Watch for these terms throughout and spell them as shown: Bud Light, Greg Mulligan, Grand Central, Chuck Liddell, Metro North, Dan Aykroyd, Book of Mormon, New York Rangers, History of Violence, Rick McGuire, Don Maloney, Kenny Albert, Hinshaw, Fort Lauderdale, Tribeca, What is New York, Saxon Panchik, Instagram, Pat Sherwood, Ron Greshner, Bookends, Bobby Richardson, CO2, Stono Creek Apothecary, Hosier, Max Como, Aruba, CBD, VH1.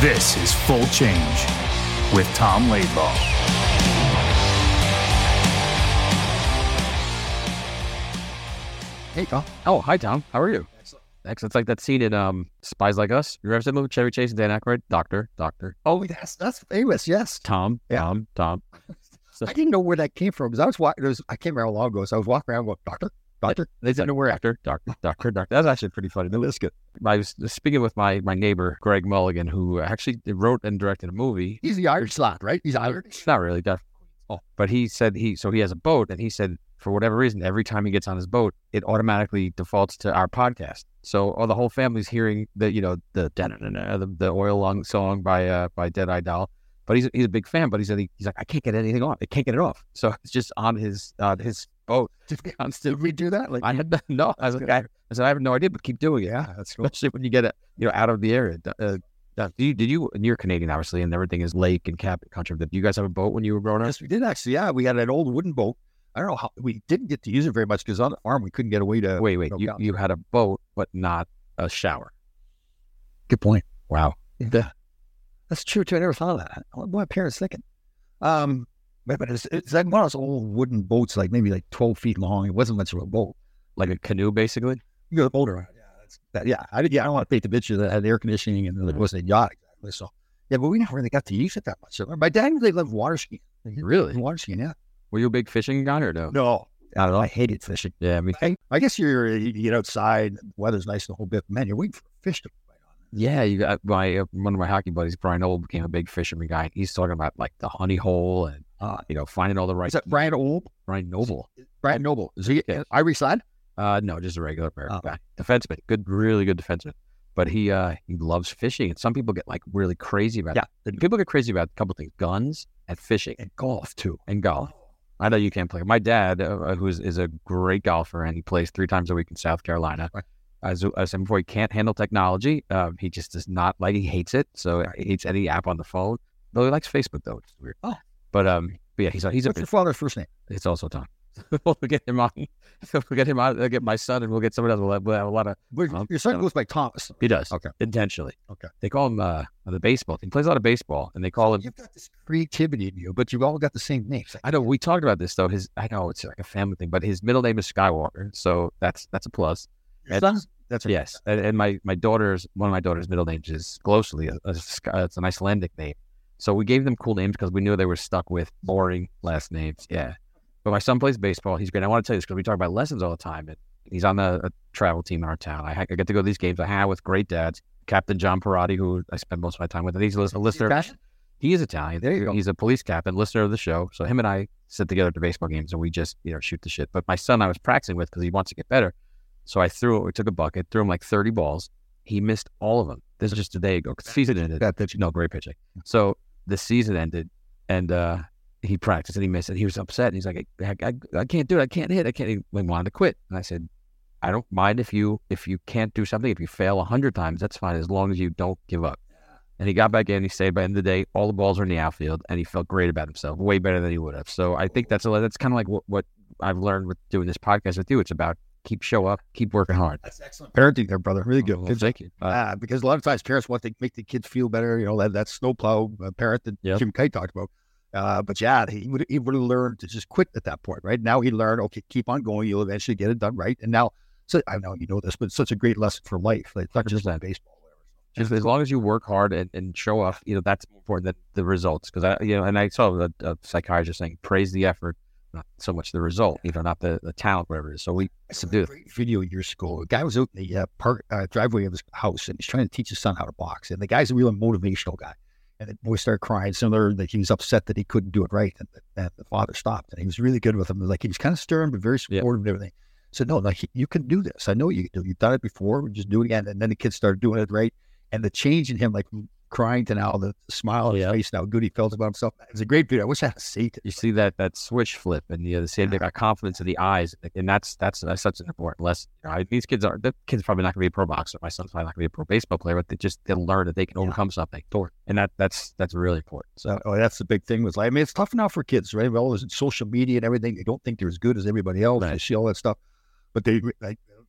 This is Full Change with Tom Laidlaw. Hey, Tom. Oh, hi, Tom. How are you? Excellent. It's like that scene in Spies Like Us. You remember that movie? Chevy Chase and Dan Aykroyd? Doctor. Oh, that's famous, yes. Tom. So, I didn't know where that came from because I was walking, I came around long ago, so I was walking around going, Doctor. They didn't know where Doctor. That's actually pretty funny. That is good. I was speaking with my neighbor, Greg Mulligan, who actually wrote and directed a movie. He's the Irish lad, right? He's Irish. Not really, definitely. Oh, but he said he has a boat, and he said, for whatever reason, every time he gets on his boat, it automatically defaults to our podcast. So the whole family's hearing the oil lung song by Dead-Eye Doll. But he's a big fan. But he said he's like, I can't get anything off. I can't get it off. So it's just on his boat. Did we do that? Like, I have no idea, but keep doing it. Yeah, that's cool. Especially when you get it, out of the area. You're Canadian, obviously, and everything is lake and country. Do you guys have a boat when you were growing up? Yes, we did actually. Yeah, we had an old wooden boat. I don't know how we didn't get to use it very much because on the farm we couldn't get away to. Wait. You had a boat, but not a shower. Good point. Wow. That's true too. I never thought of that. What my parents thinking? But it's like one of those old wooden boats, like maybe like 12 feet long. It wasn't much of a boat, like a canoe, basically. You go older. Right? Yeah, I don't want to paint the picture that had air conditioning and it wasn't a yacht exactly. So yeah, but we never really got to use it that much. So my dad really loved water skiing. Really? Water skiing, yeah. Were you a big fishing guy or no? No, I don't know. I hated fishing. Yeah, I mean, I guess you get outside, the weather's nice and the whole bit. Man, you're waiting for a fish to bite on. Yeah, you got one of my hockey buddies, Brian Old, became a big fisherman guy. He's talking about like the honey hole and finding all the right. Is that Brian Old? Brian Noble. Brian Noble. Is he Irish lad? No, just a regular American guy. Defenseman, really good defenseman. But he loves fishing, and some people get like really crazy about. Yeah, it. People get crazy about a couple of things: guns and fishing and golf too. And golf. I know you can't play. My dad, who is a great golfer, and he plays 3 times a week in South Carolina. Right. As I said before, he can't handle technology. He just does not like. He hates it. So he hates any app on the phone. Though he likes Facebook, though, which is weird. Oh, but yeah, he's. What's your father's first name? It's also Tom. We'll get him on. We'll get him on. We'll get my son, and we'll get somebody else. We'll have a lot of. Your son goes by Thomas. He does. Okay. Intentionally. Okay. They call him the baseball. He plays a lot of baseball, and they call him. You've got this creativity in you, but you've all got the same names. I know. We talked about this though. I know it's like a family thing, but his middle name is Skywalker, so that's a plus. That's yes. And my daughter's middle names is Glosely. It's an Icelandic name, so we gave them cool names because we knew they were stuck with boring last names. Yeah. But my son plays baseball. He's great. I want to tell you this because we talk about lessons all the time. He's on a travel team in our town. I get to go to these games. I hang out with great dads. Captain John Parati, who I spend most of my time with. And he's a listener. He is Italian. There you go. He's a police captain, listener of the show. So him and I sit together at the baseball games and we just, shoot the shit. But my son I was practicing with because he wants to get better. So we took a bucket, threw him like 30 balls. He missed all of them. This is just a day ago. The season ended. Great pitching. So the season ended and... he practiced and he missed it. He was upset. And he's like, I can't do it. I can't hit. I can't. He wanted to quit. And I said, I don't mind if you can't do something. If you fail 100 times, that's fine. As long as you don't give up. And he got back in. He stayed. By the end of the day, all the balls were in the outfield, and he felt great about himself, way better than he would have. So I think that's kind of like what I've learned with doing this podcast with you. It's about show up, keep working hard. That's excellent parenting there, brother. Really good. Well, thank you. Because a lot of times parents want to make the kids feel better. That snowplow parent that Jim Kite talked about. But yeah, he would have learned to just quit at that point, right? Now he learned, okay, keep on going. You'll eventually get it done, right? And now, so I know you know this, but it's such a great lesson for life. Like, it's not just on baseball. Just as long as you work hard and show up, you know, that's more important than the results. Because I, you know, and I saw a psychiatrist saying, praise the effort, not so much the result, you know, not the talent, whatever it is. So we used to do a great video at your school. A guy was out in the driveway of his house, and he's trying to teach his son how to box. And the guy's a real motivational guy. And the boy started crying. Similar, that he was upset that he couldn't do it right. And the father stopped. And he was really good with him. Like, he was kind of stern, but very supportive and everything. So no, like, you can do this. I know you can do it. You've done it before. Just do it again. And then the kids started doing it right. And the change in him, like crying to now, the smile on his face, now good he felt about himself. It was a great video. I wish I had saved it. You see that switch flip, and the same thing, confidence in the eyes, and that's such an important lesson. You know, these kids are probably not going to be a pro boxer. My son's probably not going to be a pro baseball player, but they'll learn that they can overcome something. And that's really important. So that's the big thing. Was like, I mean, it's tough now for kids, right? Well, there's social media and everything. They don't think they're as good as everybody else. Right. They see all that stuff, but they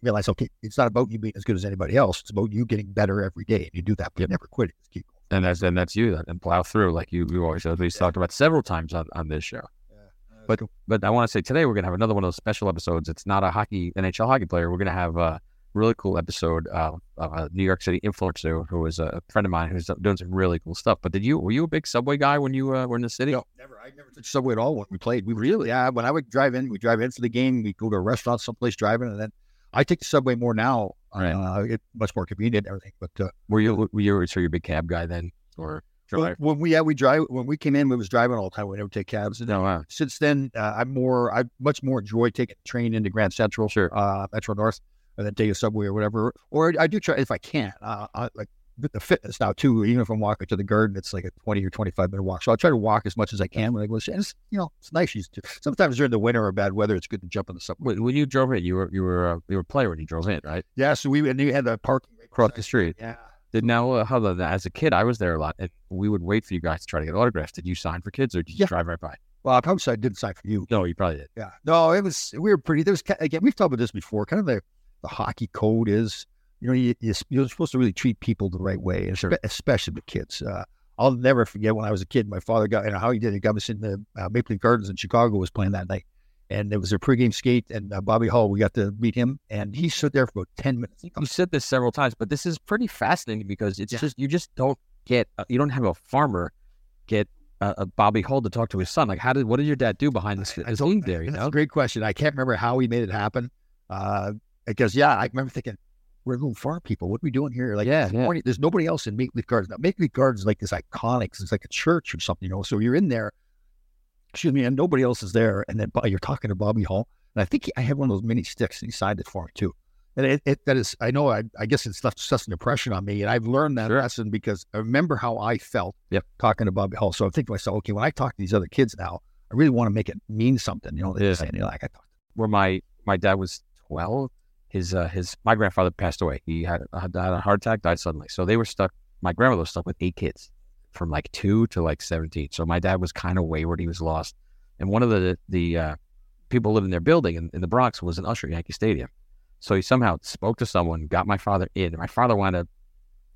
realize, okay, it's not about you being as good as anybody else. It's about you getting better every day. And you do that, but never quit it. Just keep going. And that's you, and plow through, like you always at least talked about several times on this show. But I want to say today we're going to have another one of those special episodes. It's not a NHL hockey player. We're going to have a really cool episode of a New York City influencer who is a friend of mine who's doing some really cool stuff. But were you a big Subway guy when you were in the city? No, never. I never touched Subway at all when we played. When I would drive in for the game. We'd go to a restaurant someplace, drive in, and then I take the subway more now. Right. It's much more convenient and everything. But were you a big cab guy then, or driver? Well, when we came in, we was driving all the time. We never take cabs. And since then, I much more enjoy taking a train into Grand Central, Metro North, and then take a subway or whatever. Or I do try if I can. Like the fitness now too. Even if I'm walking to the garden, it's like a 20 or 25-minute walk. So I try to walk as much as I can when I go. And it's, you know, it's nice. Sometimes during the winter or bad weather, it's good to jump on the subway. When you drove in, you were a player when you drove in, right? Yeah. So you had the parking right across the street. Yeah. As a kid, I was there a lot, and we would wait for you guys to try to get autographs. Did you sign for kids, or did you drive right by? Well, I probably didn't sign for you. No, you probably did. Yeah. No, we were pretty. There was, again, we've talked about this before. Kind of the hockey code is, you know, you're supposed to really treat people the right way, especially the kids. I'll never forget when I was a kid, my father got us in the Maple Leaf Gardens in Chicago, was playing that night. And it was a pregame skate, and Bobby Hull, we got to meet him, and he stood there for about 10 minutes. You said this several times, but this is pretty fascinating because it's just, you just don't get, you don't have a farmer get Bobby Hull to talk to his son. Like, what did your dad do behind the scene there? You know? That's a great question. I can't remember how he made it happen. Because, I remember thinking, we're little farm people. What are we doing here? Like, morning, there's nobody else in Maple Leaf Gardens. Now, Maple Leaf Gardens is like this iconic, it's like a church or something, you know. So you're in there, excuse me, and nobody else is there. And then you're talking to Bobby Hall. And I think I had one of those mini sticks, and he signed it for me too. And I guess it's left such an impression on me. And I've learned that lesson because I remember how I felt talking to Bobby Hall. So I think to myself, okay, when I talk to these other kids now, I really want to make it mean something, you know. They're saying, you know, like I talked. Where my dad was 12. My grandfather passed away. He had a heart attack, died suddenly. So they were stuck. My grandmother was stuck with 8 kids from like 2 to like 17. So my dad was kind of wayward. He was lost. And one of the people who lived in their building in the Bronx was an usher at Yankee Stadium. So he somehow spoke to someone, got my father in. And my father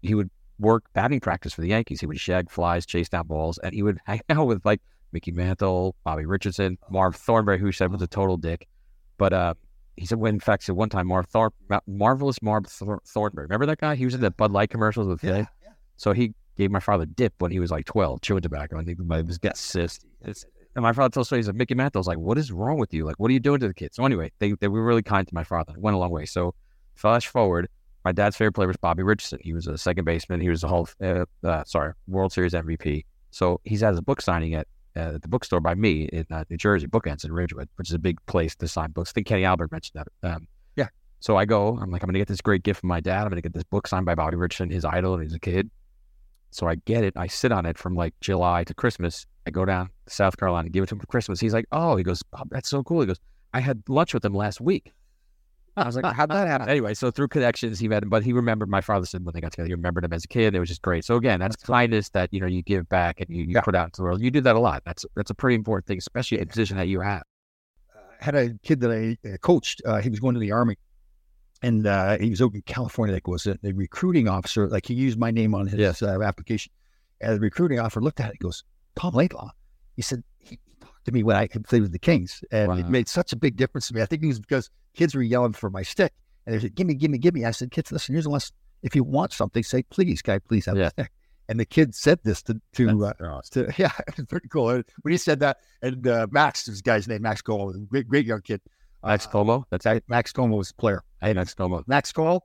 he would work batting practice for the Yankees. He would shag flies, chase down balls, and he would hang out with like Mickey Mantle, Bobby Richardson, Marv Thornberry, who said was a total dick. But, he said, one time, Marvelous Marv Thornberry. Remember that guy? He was in the Bud Light commercials with him. Yeah. So he gave my father dip when he was like 12, chewing tobacco. I think he was getting cyst. And my father told me, he said, Mickey Mantle was like, what is wrong with you? Like, what are you doing to the kids? So anyway, they were really kind to my father. It went a long way. So flash forward, my dad's favorite player was Bobby Richardson. He was a second baseman. He was a World Series MVP. So he's had his book signing at the bookstore by me in New Jersey, Bookends in Ridgewood, which is a big place to sign books. I think Kenny Albert mentioned that. So I go, I'm like, I'm going to get this great gift from my dad. I'm going to get this book signed by Bobby Richardson, his idol, and he's a kid. So I get it. I sit on it from like July to Christmas. I go down to South Carolina, give it to him for Christmas. He's like, oh, he goes, Bob, that's so cool. He goes, I had lunch with him last week. I was like, how'd that happen? Anyway, so through connections, he met him, but he remembered, my father said when they got together, he remembered him as a kid. It was just great. So again, that's kindness that, you know, you give back and you put out into the world. You do that a lot. That's a pretty important thing, especially a position that you have. I had a kid that I coached. He was going to the Army, and he was over in California. Like, was a recruiting officer. Like, he used my name on his application. And the recruiting officer looked at it and goes, Tom Laidlaw. He said, he talked to me when I played with the Kings, and it made such a big difference to me. I think it was because kids were yelling for my stick, and they said, give me, give me, give me. I said, kids, listen, here's a lesson. if you want something, say, please, guy, please have this. And the kid said this to yeah, it's pretty cool. And when he said that, and Max, this guy's name, Max Como, great young kid. Max Como? That's it. Max Como was a player. Max Como. Max Como.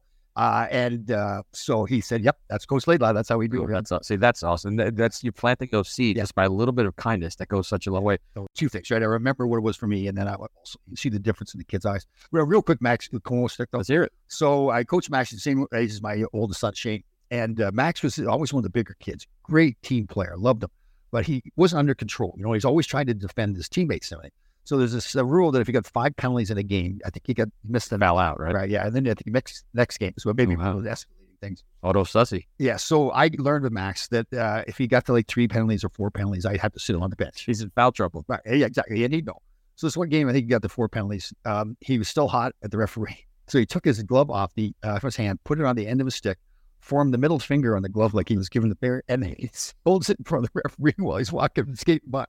So he said, yep, that's Coach Laidlaw. That's how we do it. That's awesome. That's you're planting those seeds just by a little bit of kindness that goes such a long way. So two things, right? I remember what it was for me, and then I also see the difference in the kids' eyes. Real quick, Max, let's hear it. So I coached Max the same age as my oldest son, Shane. And Max was always one of the bigger kids. Great team player. Loved him. But he wasn't under control. You know, he's always trying to defend his teammates and everything. So there's a rule that if you got 5 penalties in a game, I think he missed the foul out, right? Right, yeah. And then I think next game. So maybe escalating things. Auto sussy. Yeah, so I learned with Max that if he got to 3 penalties or 4 penalties, I'd have to sit him on the bench. He's in foul trouble. Right, yeah, exactly. And he'd know. So this one game, I think he got the 4 penalties. He was still hot at the referee. So he took his glove off from his hand, put it on the end of his stick, formed the middle finger on the glove like he was given the bear, and he holds it in front of the referee while he's walking, skating by.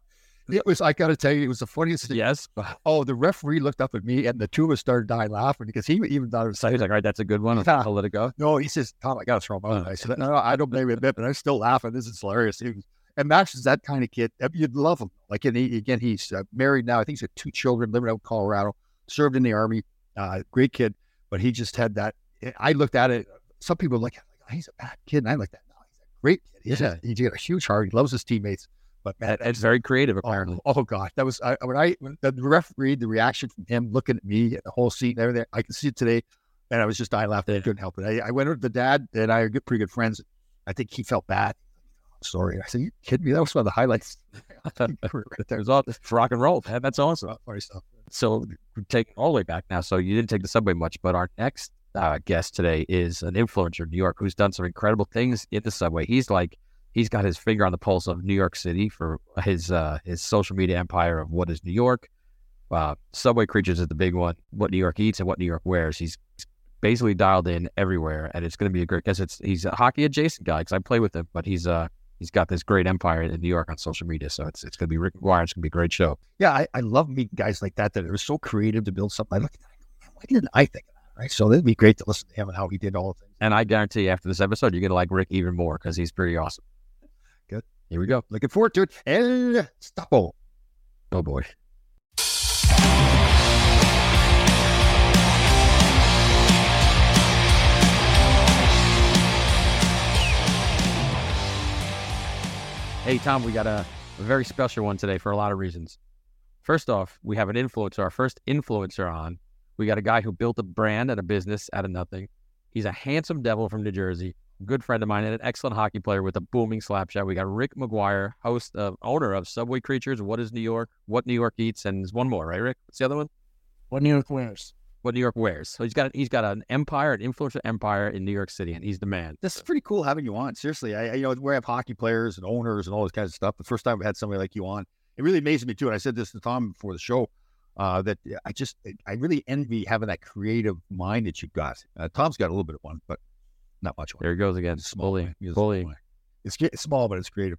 It was, I got to tell you, it was the funniest thing. Yes. Oh, the referee looked up at me and the two of us started dying laughing because he even thought it was like, all right, that's a good one. I'll let it go. No, he says, Tom, I got to throw him out. I said, no, I don't blame you a bit, but I'm still laughing. This is hilarious. And Max is that kind of kid. You'd love him. Like, and he's married now. I think he's got 2 children, living out in Colorado, served in the Army. Great kid. But he just had that. I looked at it. Some people are like, he's a bad kid. And I like that. No, he's a great kid. He's got a huge heart. He loves his teammates. But man, it's very creative, apparently. Oh God, that was when the referee, the reaction from him looking at me, the whole seat and everything. I can see it today, and I was just dying laughing. I couldn't help it. I went over to the dad, and I are pretty good friends. I think he felt bad. I'm sorry, I said, "You kidding me? That was one of the highlights." It was all rock and roll, man. That's awesome. Funny stuff. So take all the way back now. So you didn't take the subway much, but our next guest today is an influencer in New York who's done some incredible things in the subway. He's got his finger on the pulse of New York City for his social media empire of What is New York. Subway Creatures is the big one. What New York Eats and What New York Wears. He's basically dialed in everywhere, and it's going to be a great. He's a hockey adjacent guy because I play with him, but he's got this great empire in New York on social media. So it's going to be Rick McGuire. It's going to be a great show. Yeah, I love meeting guys like that are so creative to build something. I look at that. Why didn't I think of that? Right, so it'd be great to listen to him and how he did all the things. And I guarantee you, after this episode, you're going to like Rick even more because he's pretty awesome. Good. Here we go. Looking forward to it. El Stapo. Oh, boy. Hey, Tom, we got a very special one today for a lot of reasons. First off, we have an influencer, our first influencer on. We got a guy who built a brand and a business out of nothing. He's a handsome devil from New Jersey. Good friend of mine and an excellent hockey player with a booming slap shot. We got Rick McGuire, host of owner of Subway Creatures, What is New York, What New York Eats, and there's one more, right, Rick? What's the other one? What New York Wears. What New York Wears. So he's got an empire, an influencer empire in New York City, and he's the man. This is pretty cool having you on. Seriously, we have hockey players and owners and all this kind of stuff. The first time I had somebody like you on, it really amazed me too. And I said this to Tom before the show. That I really envy having that creative mind that you've got. Tom's got a little bit of one, but not much. There he goes again. Bullying. It's small, but it's creative.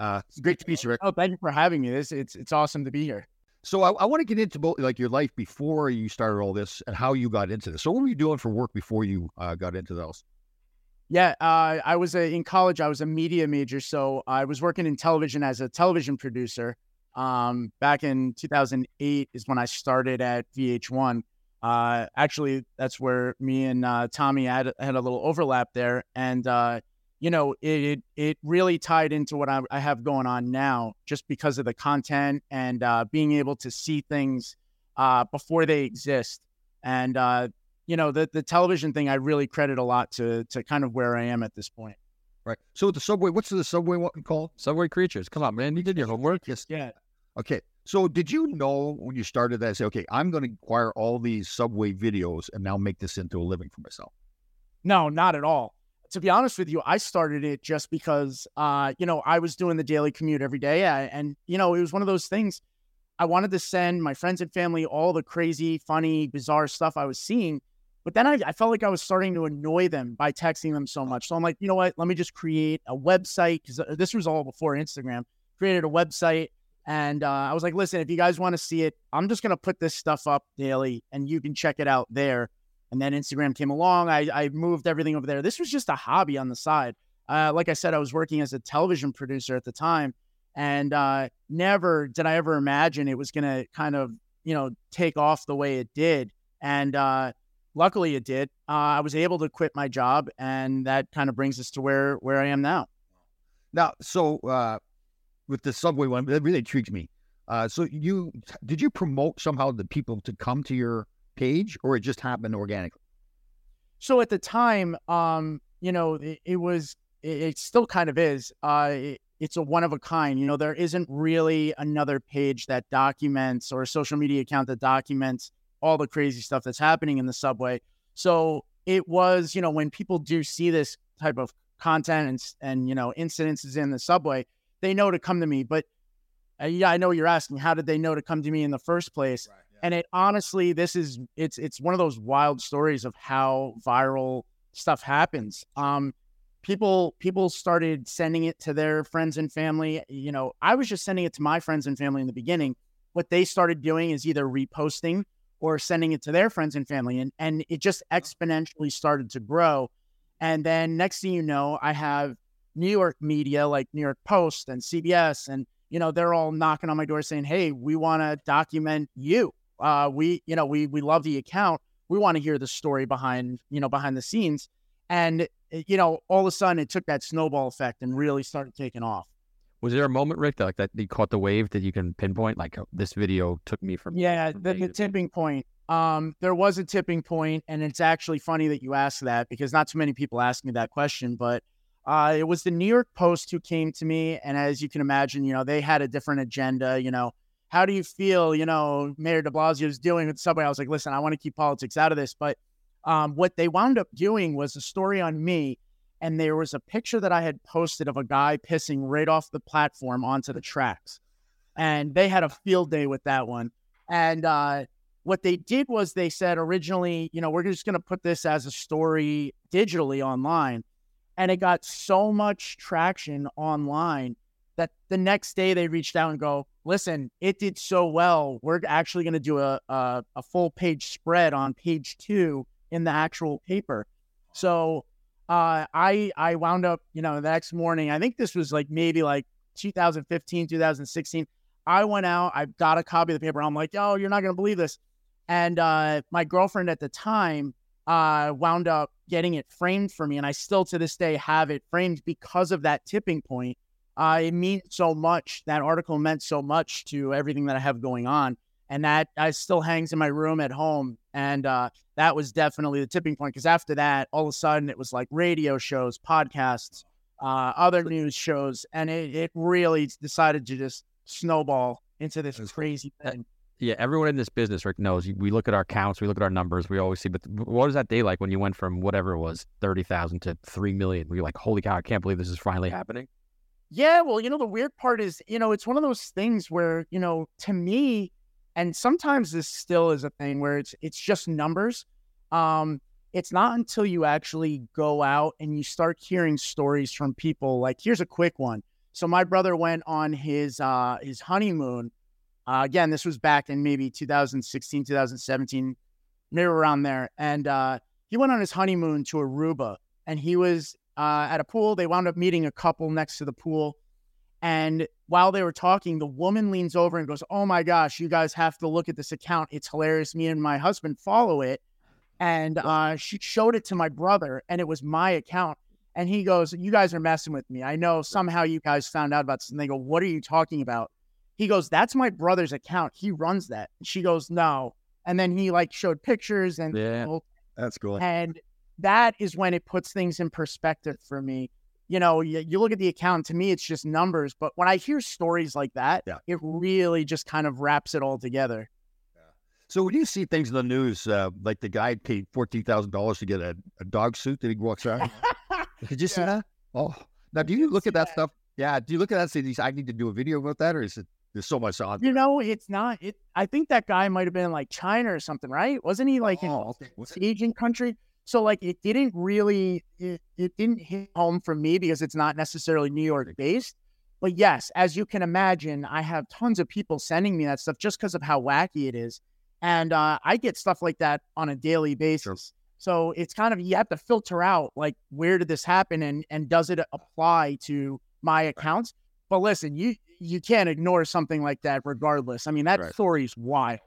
It's great to meet you, Rick. Oh, thank you for having me. It's awesome to be here. So I want to get into both your life before you started all this and how you got into this. So what were you doing for work before you got into those? Yeah, I was in college. I was a media major, so I was working in television as a television producer. Back in 2008 is when I started at VH1. Actually, that's where me and Tommy had a little overlap there. And, it really tied into what I have going on now just because of the content and being able to see things before they exist. And, the television thing, I really credit a lot to kind of where I am at this point. Right. So the subway, what's the subway called? Subway Creatures. Come on, man. You did your homework. Yes. Yeah. Okay. So did you know when you started that, say, okay, I'm going to acquire all these subway videos and now make this into a living for myself? No, not at all. To be honest with you, I started it just because, I was doing the daily commute every day. And, it was one of those things. I wanted to send my friends and family all the crazy, funny, bizarre stuff I was seeing. But then I felt like I was starting to annoy them by texting them so much. So I'm like, you know what? Let me just create a website, because this was all before Instagram. Created a website. And I was like, listen, if you guys want to see it, I'm just going to put this stuff up daily and you can check it out there. And then Instagram came along. I moved everything over there. This was just a hobby on the side. Like I said, I was working as a television producer at the time, and never did I ever imagine it was going to kind of, you know, take off the way it did. And luckily it did. I was able to quit my job, and that kind of brings us to where I am now. Now, so with the Subway one, that really intrigued me. So did you promote somehow the people to come to your page, or it just happened organically? So at the time, you know, it still kind of is. It's a one of a kind. You know, there isn't really another page that documents, or a social media account that documents all the crazy stuff that's happening in the subway. So it was, you know, when people do see this type of content and you know, incidences in the subway, they know to come to me. But yeah, I know you're asking, how did they know to come to me in the first place? Right, yeah. And it honestly, it's one of those wild stories of how viral stuff happens. People started sending it to their friends and family. You know, I was just sending it to my friends and family in the beginning. What they started doing is either reposting or sending it to their friends and family. And it just exponentially started to grow. And then next thing you know, I have New York media like New York Post and CBS and, you know, they're all knocking on my door saying, hey, we want to document you. We love the account. We want to hear the story behind the scenes. And, you know, all of a sudden it took that snowball effect and really started taking off. Was there a moment, Rick, that you caught the wave that you can pinpoint? Like, oh, this video took me from... Yeah, the tipping point. There was a tipping point, and it's actually funny that you asked that because not too many people ask me that question, but it was the New York Post who came to me. And as you can imagine, you know, they had a different agenda. You know, how do you feel, you know, Mayor de Blasio is doing with Subway? I was like, listen, I want to keep politics out of this. But what they wound up doing was a story on me. And there was a picture that I had posted of a guy pissing right off the platform onto the tracks. And they had a field day with that one. And what they did was they said originally, you know, we're just going to put this as a story digitally online. And it got so much traction online that the next day they reached out and go, listen, it did so well. We're actually going to do a full page spread on page 2 in the actual paper. So I wound up, you know, the next morning, I think this was like maybe like 2015, 2016. I went out, I got a copy of the paper. I'm like, oh, you're not going to believe this. And my girlfriend at the time wound up getting it framed for me. And I still to this day have it framed because of that tipping point. It means so much. That article meant so much to everything that I have going on. And that I still hangs in my room at home. And that was definitely the tipping point. Because after that, all of a sudden, it was like radio shows, podcasts, other news shows. And it really decided to just snowball into this crazy thing. Yeah, everyone in this business, Rick, knows. We look at our counts, we look at our numbers, we always see. But what was that day like when you went from whatever it was, 30,000 to 3 million? Were you like, holy cow, I can't believe this is finally happening? Yeah, well, you know, the weird part is, you know, it's one of those things where, you know, to me, and sometimes this still is a thing where it's just numbers. It's not until you actually go out and you start hearing stories from people. Like, here's a quick one. So my brother went on his honeymoon. Again, this was back in maybe 2016, 2017, maybe around there. And he went on his honeymoon to Aruba, and he was at a pool. They wound up meeting a couple next to the pool. And while they were talking, the woman leans over and goes, oh my gosh, you guys have to look at this account. It's hilarious. Me and my husband follow it. And she showed it to my brother, and it was my account. And he goes, you guys are messing with me. I know somehow you guys found out about this. And they go, what are you talking about? He goes, that's my brother's account. He runs that. And she goes, no. And then he like showed pictures. And yeah, that's cool. And that is when it puts things in perspective for me. You know, you look at the account, to me, it's just numbers. But when I hear stories like that, yeah, it really just kind of wraps it all together. Yeah. So when you see things in the news, like the guy paid $14,000 to get a dog suit that he walks around. Did you see that? Oh, now do you look at that stuff? Yeah. Do you look at that and say, I need to do a video about that? Or is it, there's so much on there? You know, it's not. I think that guy might have been in like China or something, right? Wasn't he like in Asian country? So like it didn't really, it didn't hit home for me because it's not necessarily New York based. But yes, as you can imagine, I have tons of people sending me that stuff just because of how wacky it is. And I get stuff like that on a daily basis. Sure. So it's kind of, you have to filter out, like, where did this happen and does it apply to my accounts? Right. But listen, you can't ignore something like that regardless. I mean, that story's wild.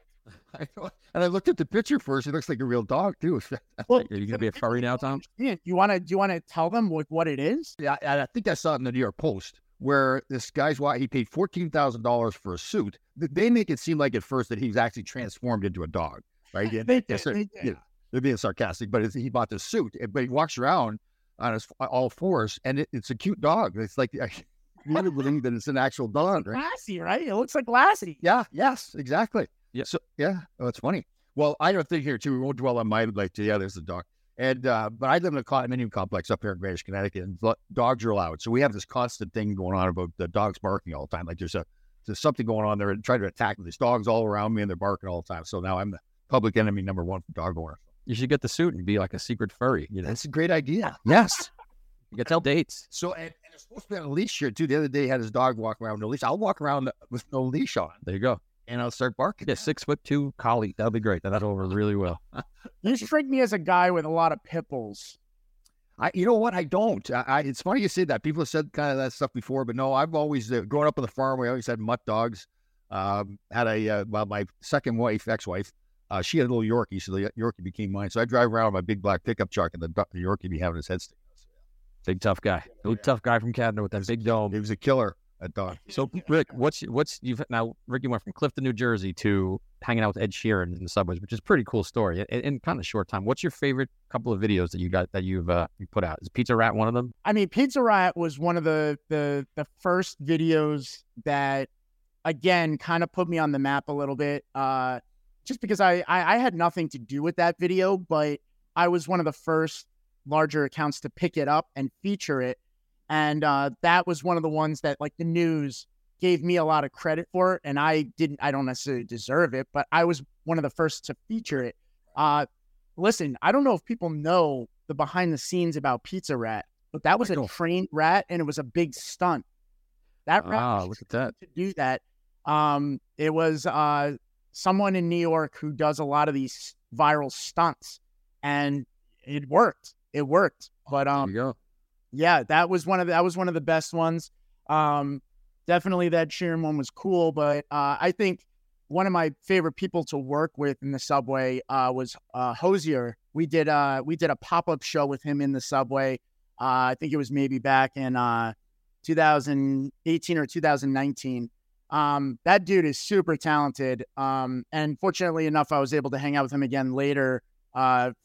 And I looked at the picture first. It looks like a real dog, too. Well, are you going to be a furry now, Tom? Yeah. Do you want to tell them what it is? Yeah, I think I saw it in the New York Post, where this guy's he paid $14,000 for a suit. They make it seem like at first that he was actually transformed into a dog, right? They did. They're being sarcastic, but he bought this suit. But he walks around on his all fours, and it's a cute dog. It's like... You would believe that it's an actual dog, right? Lassie, right? It looks like Lassie. Yeah. Yes. Exactly. Yeah. So yeah, that's funny. Well, I don't think here too. We won't dwell on my like. Yeah, there's the dog. And but I live in a condominium complex up here in Greenwich, Connecticut, and dogs are allowed. So we have this constant thing going on about the dogs barking all the time. Like there's something going on there and trying to attack these dogs all around me, and they're barking all the time. So now I'm the public enemy number one for dog owners. You should get the suit and be like a secret furry. You know? That's a great idea. Yes. You can tell dates. So. It's supposed to be on a leash here, too. The other day, he had his dog walk around with no leash. I'll walk around with no leash on. There you go. And I'll start barking. Yeah, 6'2" collie. That'll be great. That'll work really well. You strike me as a guy with a lot of pit bulls. You know what? I don't. It's funny you say that. People have said kind of that stuff before, but no, I've always, growing up on the farm, we always had mutt dogs. My second wife, ex-wife, she had a little Yorkie, so the Yorkie became mine. So I drive around with my big black pickup truck, and the Yorkie be having his head stick. Big tough guy. Big tough guy from Cadno with that big dome. He was a killer at dog. So, Rick, Rick, you went from Clifton, New Jersey to hanging out with Ed Sheeran in the subways, which is a pretty cool story in kind of short time. What's your favorite couple of videos that you've put out? Is Pizza Rat one of them? I mean, Pizza Rat was one of the first videos that, again, kind of put me on the map a little bit. Just because I had nothing to do with that video, but I was one of the first larger accounts to pick it up and feature it. And that was one of the ones that, like, the news gave me a lot of credit for it, and I don't necessarily deserve it, but I was one of the first to feature it. Listen, I don't know if people know the behind the scenes about Pizza Rat, but that was a trained rat, and it was a big stunt. That rat was trained to do that. It was someone in New York who does a lot of these viral stunts, and it worked. It worked, but yeah, that was one of the best ones. Definitely that Sheeran one was cool, but I think one of my favorite people to work with in the subway was Hosier. We did a pop-up show with him in the subway. I think it was maybe back in 2018 or 2019. That dude is super talented, and fortunately enough, I was able to hang out with him again later,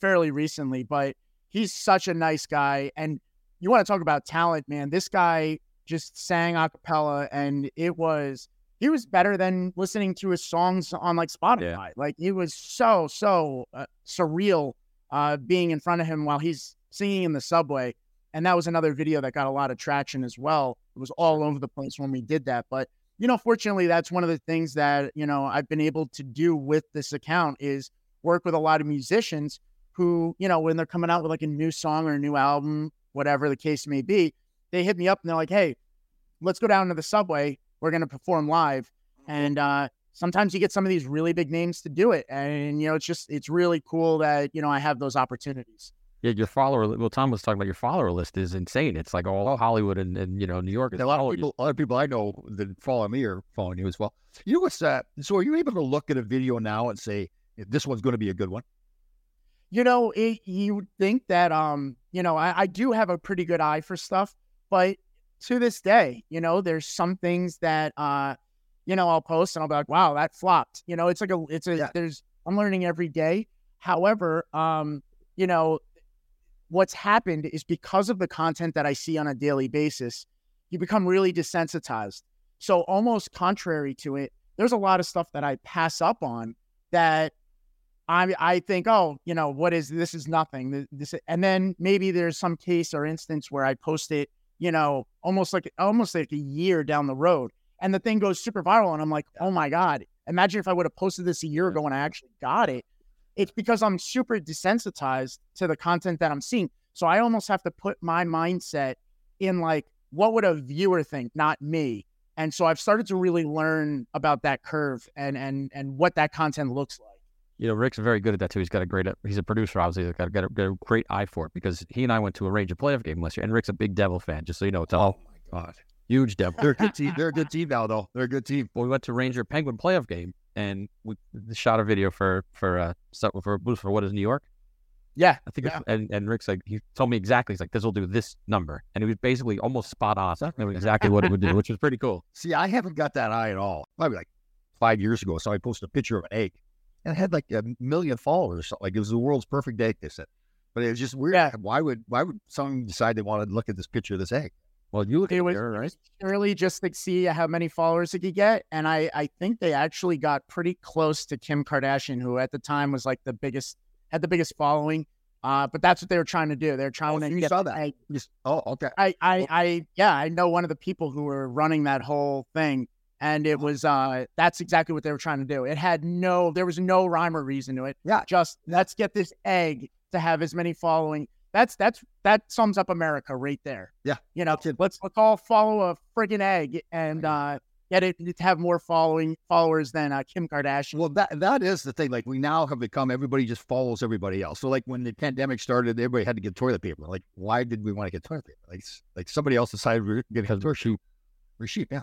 fairly recently, but. He's such a nice guy, and you want to talk about talent, man. This guy just sang a cappella, and he was better than listening to his songs on, like, Spotify. Yeah. Like, it was so surreal being in front of him while he's singing in the subway, and that was another video that got a lot of traction as well. It was all over the place when we did that, but, you know, fortunately, that's one of the things that, you know, I've been able to do with this account is work with a lot of musicians who, you know, when they're coming out with, like, a new song or a new album, whatever the case may be, they hit me up and they're like, hey, let's go down to the subway. We're going to perform live. And sometimes you get some of these really big names to do it. And, you know, it's really cool that, you know, I have those opportunities. Yeah, your follower, well, Tom was talking about your follower list is insane. It's like all Hollywood and you know, New York. A lot of people, other people I know that follow me are following you as well. You know what's that? So are you able to look at a video now and say, this one's going to be a good one? You know, you would think that, you know, I do have a pretty good eye for stuff, but to this day, you know, there's some things that, you know, I'll post and I'll be like, wow, that flopped. You know, I'm learning every day. However, you know, what's happened is because of the content that I see on a daily basis, you become really desensitized. So almost contrary to it, there's a lot of stuff that I pass up on that, I think, oh, you know, what is this is nothing. This, and then maybe there's some case or instance where I post it, you know, almost like a year down the road, and the thing goes super viral, and I'm like, oh my god, imagine if I would have posted this a year ago and I actually got it. It's because I'm super desensitized to the content that I'm seeing, so I almost have to put my mindset in, like, what would a viewer think, not me. And so I've started to really learn about that curve and what that content looks like. You know, Rick's very good at that too. He's got a great, he's a producer, obviously. He's got a great eye for it, because he and I went to a Ranger playoff game last year, and Rick's a big Devil fan, just so you know. Oh my God. Huge Devil. They're a good team. They're a good team now, though. They're a good team. Well, we went to Ranger Penguin playoff game, and we shot a video for What is New York? Yeah. I think. Yeah. And Rick's like, he told me exactly, he's like, this will do this number. And he was basically almost spot on. So I knew exactly what it would do, which was pretty cool. See, I haven't got that eye at all. Probably like 5 years ago, so I posted a picture of an egg. And it had like 1 million followers. So like, it was the world's perfect egg, they said. But it was just weird. Yeah. Why would someone decide they wanted to look at this picture of this egg? Well, you look at it, right? Really just to see how many followers it could get. And I think they actually got pretty close to Kim Kardashian, who at the time was like had the biggest following. But that's what they were trying to do. They were trying to get... saw that. Okay. I know one of the people who were running that whole thing. And it was, that's exactly what they were trying to do. It had there was no rhyme or reason to it. Yeah. Just let's get this egg to have as many following. That sums up America right there. Yeah. You know, let's all follow a friggin' egg and get it to have more followers than Kim Kardashian. Well, that is the thing. Like, we now have become, everybody just follows everybody else. So like when the pandemic started, everybody had to get toilet paper. Like, why did we want to get toilet paper? Like somebody else decided we were going to have toilet paper. We're sheep, yeah.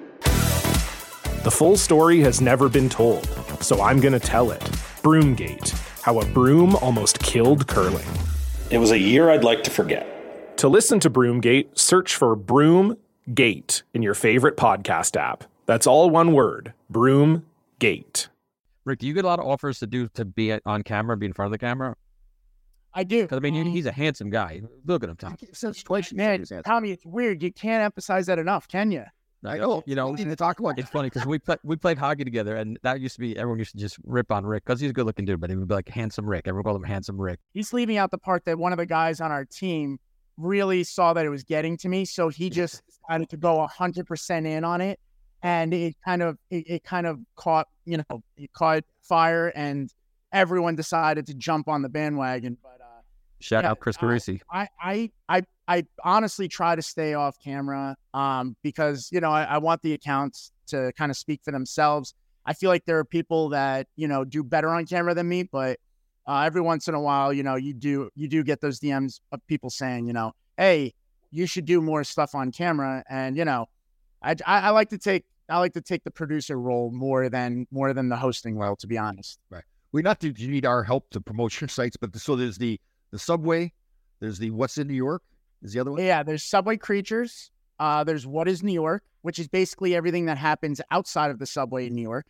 The full story has never been told, so I'm going to tell it. Broomgate, how a broom almost killed curling. It was a year I'd like to forget. To listen to Broomgate, search for Broomgate in your favorite podcast app. That's all one word, Broomgate. Rick, do you get a lot of offers to be on camera, be in front of the camera? I do. Because, I mean, he's a handsome guy. Look at him, Tommy. Man, Tommy, it's weird. You can't emphasize that enough, can you? I know, you know, to talk about. It's funny because we played hockey together, and that used to be, everyone used to just rip on Rick because he's a good looking dude, but he would be like handsome Rick. Everyone called him handsome Rick. He's leaving out the part that one of the guys on our team really saw that it was getting to me, so he just decided to go 100% in on it, and it kind of caught, you know, it caught fire, and everyone decided to jump on the bandwagon. But shout out Chris Carisi. I honestly try to stay off camera because, you know, I want the accounts to kind of speak for themselves. I feel like there are people that, you know, do better on camera than me, but every once in a while, you know, you do get those DMs of people saying, you know, hey, you should do more stuff on camera. And, you know, I like to take the producer role more than the hosting role, to be honest. Right. We not do you need our help to promote your sites, but so there's the Subway, there's the What's in New York, is the other one? Yeah, there's Subway Creatures, there's What is New York, which is basically everything that happens outside of the subway in New York.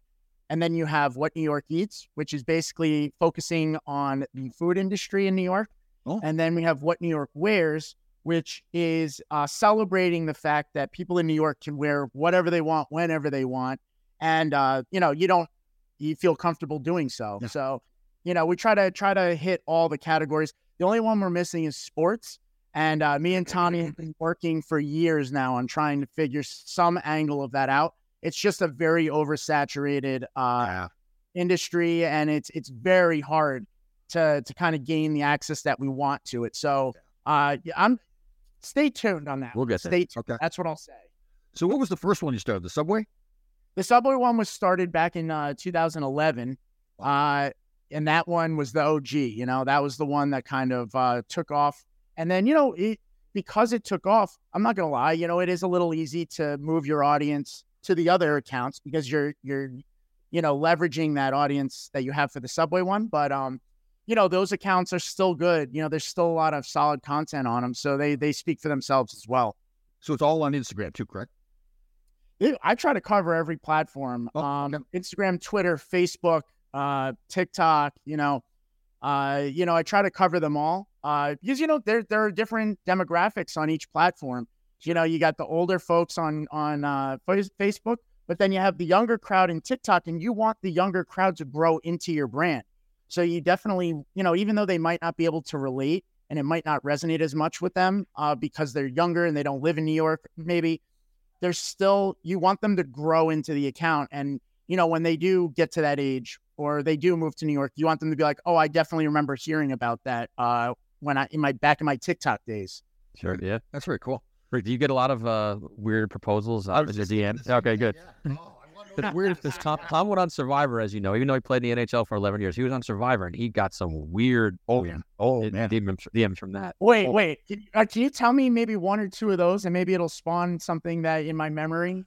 And then you have What New York Eats, which is basically focusing on the food industry in New York. Oh. And then we have What New York Wears, which is celebrating the fact that people in New York can wear whatever they want, whenever they want. And, you know, you feel comfortable doing so. Yeah. So, you know, we try to hit all the categories. The only one we're missing is sports, and me and Tommy have been working for years now on trying to figure some angle of that out. It's just a very oversaturated industry, and it's very hard to kind of gain the access that we want to it. So stay tuned on that. We'll get there. Okay. That's what I'll say. So what was the first one you started, the Subway? The Subway one was started back in 2011. And that one was the OG, you know, that was the one that kind of took off. And then, you know, because it took off, I'm not going to lie, you know, it is a little easy to move your audience to the other accounts because you're, you know, leveraging that audience that you have for the Subway one. But, you know, those accounts are still good. You know, there's still a lot of solid content on them. So they speak for themselves as well. So it's all on Instagram too, correct? I try to cover every platform. Instagram, Twitter, Facebook, TikTok, you know, I try to cover them all, because, you know, there are different demographics on each platform. You know, you got the older folks on Facebook, but then you have the younger crowd in TikTok, and you want the younger crowd to grow into your brand. So you definitely, you know, even though they might not be able to relate and it might not resonate as much with them, because they're younger and they don't live in New York, maybe, there's still, you want them to grow into the account. And, you know, when they do get to that age or they do move to New York, you want them to be like, oh, I definitely remember hearing about that when I, back in my TikTok days. Sure. Yeah. That's very cool. Rick, do you get a lot of weird proposals? Okay, good. Yeah. Oh, it's weird. If this Tom went on Survivor, as you know, even though he played in the NHL for 11 years, he was on Survivor and he got some weird DMs from that. Wait. Can you tell me maybe one or two of those, and maybe it'll spawn something that in my memory?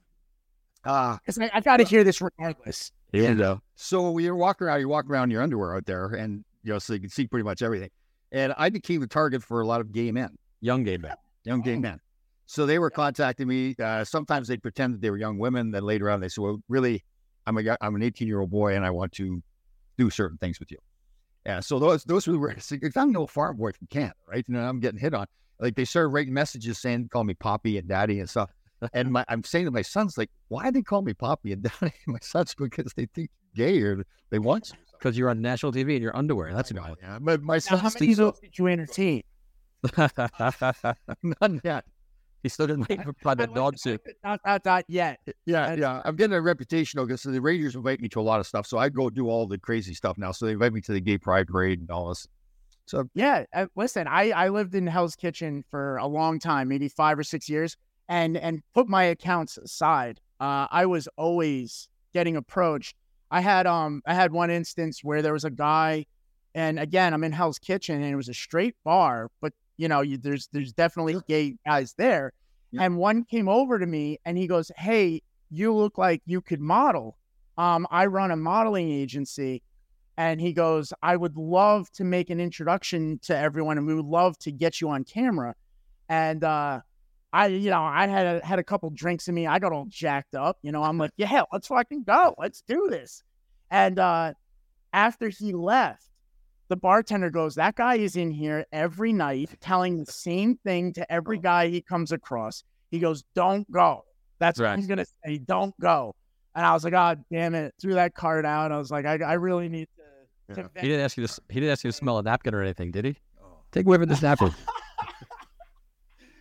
Because I got to hear this regardless. Here you go. So you walk around in your underwear out there, and you know, so you can see pretty much everything. And I became the target for a lot of gay men, young gay men. So they were contacting me. Sometimes they pretended they were young women. Then later on, they said, well, really, I'm an 18-year-old boy, and I want to do certain things with you. Yeah. So those were, I'm no farm boy from Canada, right? You know, I'm getting hit on. Like, they started writing messages saying, call me Poppy and Daddy and stuff. And I'm saying to my sons, like, why do they call me Poppy and Daddy? My sons, because they think you're gay or they want you. Because you're on national TV in your underwear. That's about it. Yeah. My sons, how many of those did you entertain? None yet. He still didn't leave the dog suit. Not yet. Yeah. I'm getting a reputation, because the Rangers invite me to a lot of stuff, so I go do all the crazy stuff now. So they invite me to the Gay Pride Parade and all this. So yeah, listen, I lived in Hell's Kitchen for a long time, maybe 5 or 6 years, and put my accounts aside. I was always getting approached. I had one instance where there was a guy, and again, I'm in Hell's Kitchen, and it was a straight bar, but you know, there's definitely gay guys there. Yeah. And one came over to me and he goes, hey, you look like you could model. I run a modeling agency. And he goes, I would love to make an introduction to everyone, and we would love to get you on camera. And I had a couple drinks in me. I got all jacked up. You know, I'm like, yeah, let's fucking go. Let's do this. And after he left, the bartender goes, that guy is in here every night telling the same thing to every guy he comes across. He goes, don't go. That's right. What he's going to say. Don't go. And I was like, oh, damn it. Threw that card out. I was like, I really need to. Yeah. He didn't ask you to smell a napkin or anything, did he? Oh. Take away from this napkin.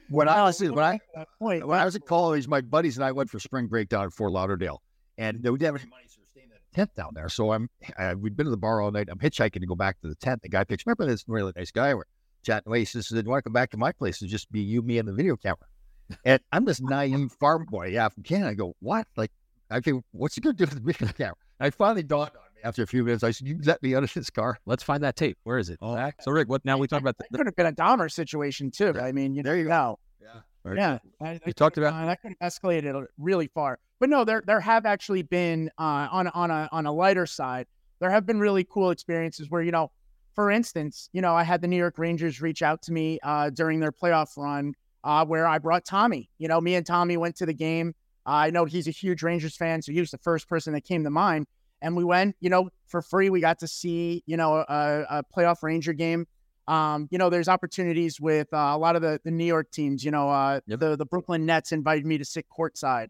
When I was at college, my buddies and I went for spring break down at Fort Lauderdale. And we didn't have any money, so we were staying in a tent down there. So we'd been to the bar all night. I'm hitchhiking to go back to the tent. The guy picks me up, and this really nice guy. We're chatting away. He says, "Do you want to come back to my place? It'll just be you, me, and the video camera." And I'm this naive farm boy, from Canada. I go, "What? Like, okay, what's he gonna do with the video camera?" And I finally dawned on me after a few minutes. I said, "You let me out of this car. Let's find that tape. Where is it?" Oh. So Rick, what now? We talk about that could have been a Dahmer situation too. Yeah. I mean, there you go. Yeah. Right. Yeah, you talked about that could have escalated really far, but no, there have actually been on a lighter side, there have been really cool experiences where, you know, for instance, you know, I had the New York Rangers reach out to me during their playoff run where I brought Tommy. You know, me and Tommy went to the game. I know he's a huge Rangers fan, so he was the first person that came to mind, and we went, you know, for free. We got to see, you know, a playoff Ranger game. You know, there's opportunities with a lot of the New York teams. You know, the Brooklyn Nets invited me to sit courtside.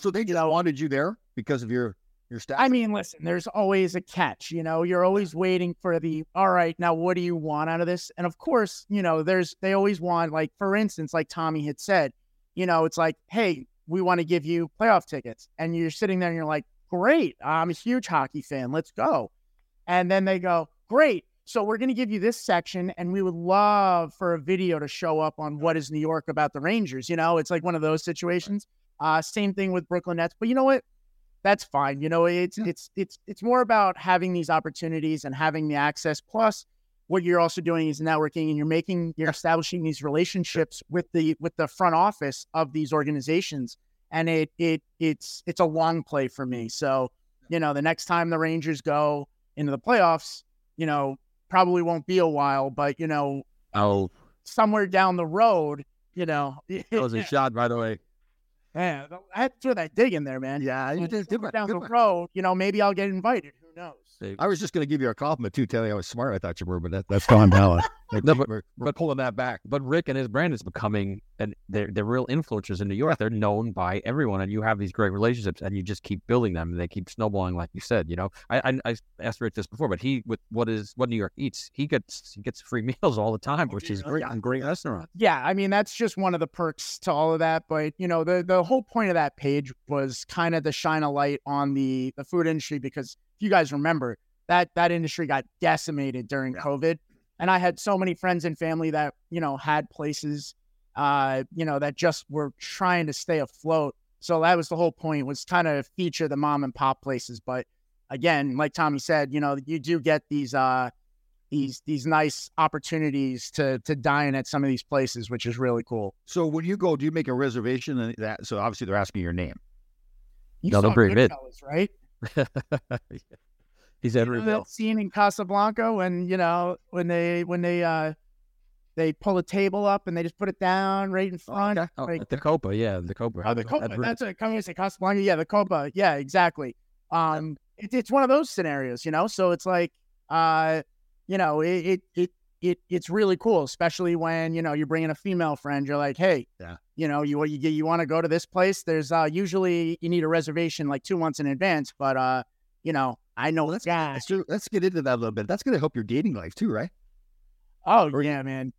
So they just wanted you there because of your staff. I mean, listen, there's always a catch. You know, you're always waiting for the, all right, now what do you want out of this? And of course, you know, they always want, like, for instance, like Tommy had said, you know, it's like, hey, we want to give you playoff tickets, and you're sitting there and you're like, Great. I'm a huge hockey fan. Let's go. And then they go, great. So we're going to give you this section, and we would love for a video to show up on What is New York about the Rangers. You know, it's like one of those situations. Same thing with Brooklyn Nets. But you know what? That's fine. You know, it's more about having these opportunities and having the access. Plus, what you're also doing is networking, and you're establishing these relationships with the front office of these organizations. And it's a long play for me. So, you know, the next time the Rangers go into the playoffs, you know, probably won't be a while, but, you know, somewhere down the road, you know. That was a shot, by the way. Yeah, I had to throw that dig in there, man. Yeah, you did. Down the road, you know, maybe I'll get invited. Who knows? I was just going to give you a compliment, too, telling you I was smart. I thought you were, but that's gone now. No, we're pulling that back. But Rick and his brand is becoming, and they're real influencers in New York. They're known by everyone, and you have these great relationships, and you just keep building them, and they keep snowballing, like you said. You know, I asked Rick this before, but he with What New York Eats, he gets free meals all the time, which is great. Great restaurant. Yeah, I mean that's just one of the perks to all of that. But you know, the whole point of that page was kind of to shine a light on the food industry, because if you guys remember that industry got decimated during COVID. And I had so many friends and family that, you know, had places, you know, that just were trying to stay afloat. So that was the whole point, was kind of feature the mom and pop places. But again, like Tommy said, you know, you do get these nice opportunities to dine at some of these places, which is really cool. So when you go, do you make a reservation? And that, so obviously they're asking your name. You no, don't bring it. Right. He's at that scene in Casablanca when, you know, when they pull a table up and they just put it down right in front. Oh, okay. The Copa, yeah, the Copa. Oh, the Copa. That's a coming to say Casablanca, yeah, the Copa, yeah, exactly. It's one of those scenarios, you know. So it's like, you know, it's really cool, especially when you know you're bringing a female friend. You're like, hey, yeah, you know, you want to go to this place? There's usually you need a reservation like 2 months in advance, but you know. I know. Let's get into that a little bit. That's going to help your dating life too, right? Oh, yeah, man.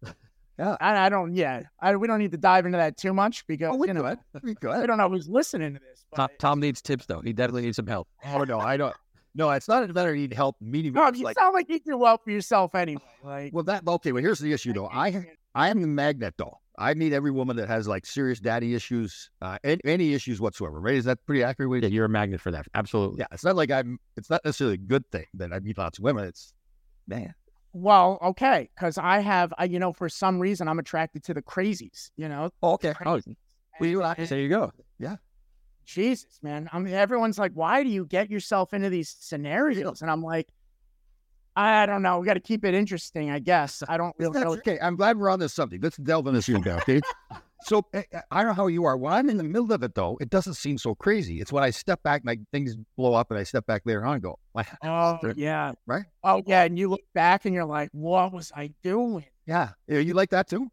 Yeah. We don't need to dive into that too much because you know, I don't know who's listening to this. But Tom needs tips though. He definitely needs some help. Oh no, I don't. No, it's not a matter of need help meeting. No, you sound like you do well for yourself anyway. Like, well, well, here's the issue though. I am the magnet though. I meet every woman that has like serious daddy issues, any issues whatsoever, right? Is that pretty accurate? Yeah, you're a magnet for that. Absolutely. Yeah, it's not like it's not necessarily a good thing that I meet lots of women. It's, man. Well, okay, because you know, for some reason, I'm attracted to the crazies, you know? Oh, okay. There you go. Yeah. Jesus, man. I mean, everyone's like, why do you get yourself into these scenarios? And I'm like, I don't know. We got to keep it interesting, I guess. I don't really know. Okay, I'm glad we're on this subject. Let's delve into this here, okay? So I don't know how you are. When I'm in the middle of it, though, it doesn't seem so crazy. It's when I step back, like things blow up, and I step back later on and go, oh, yeah. Right? Oh, yeah. And you look back and you're like, what was I doing? Yeah. You like that, too?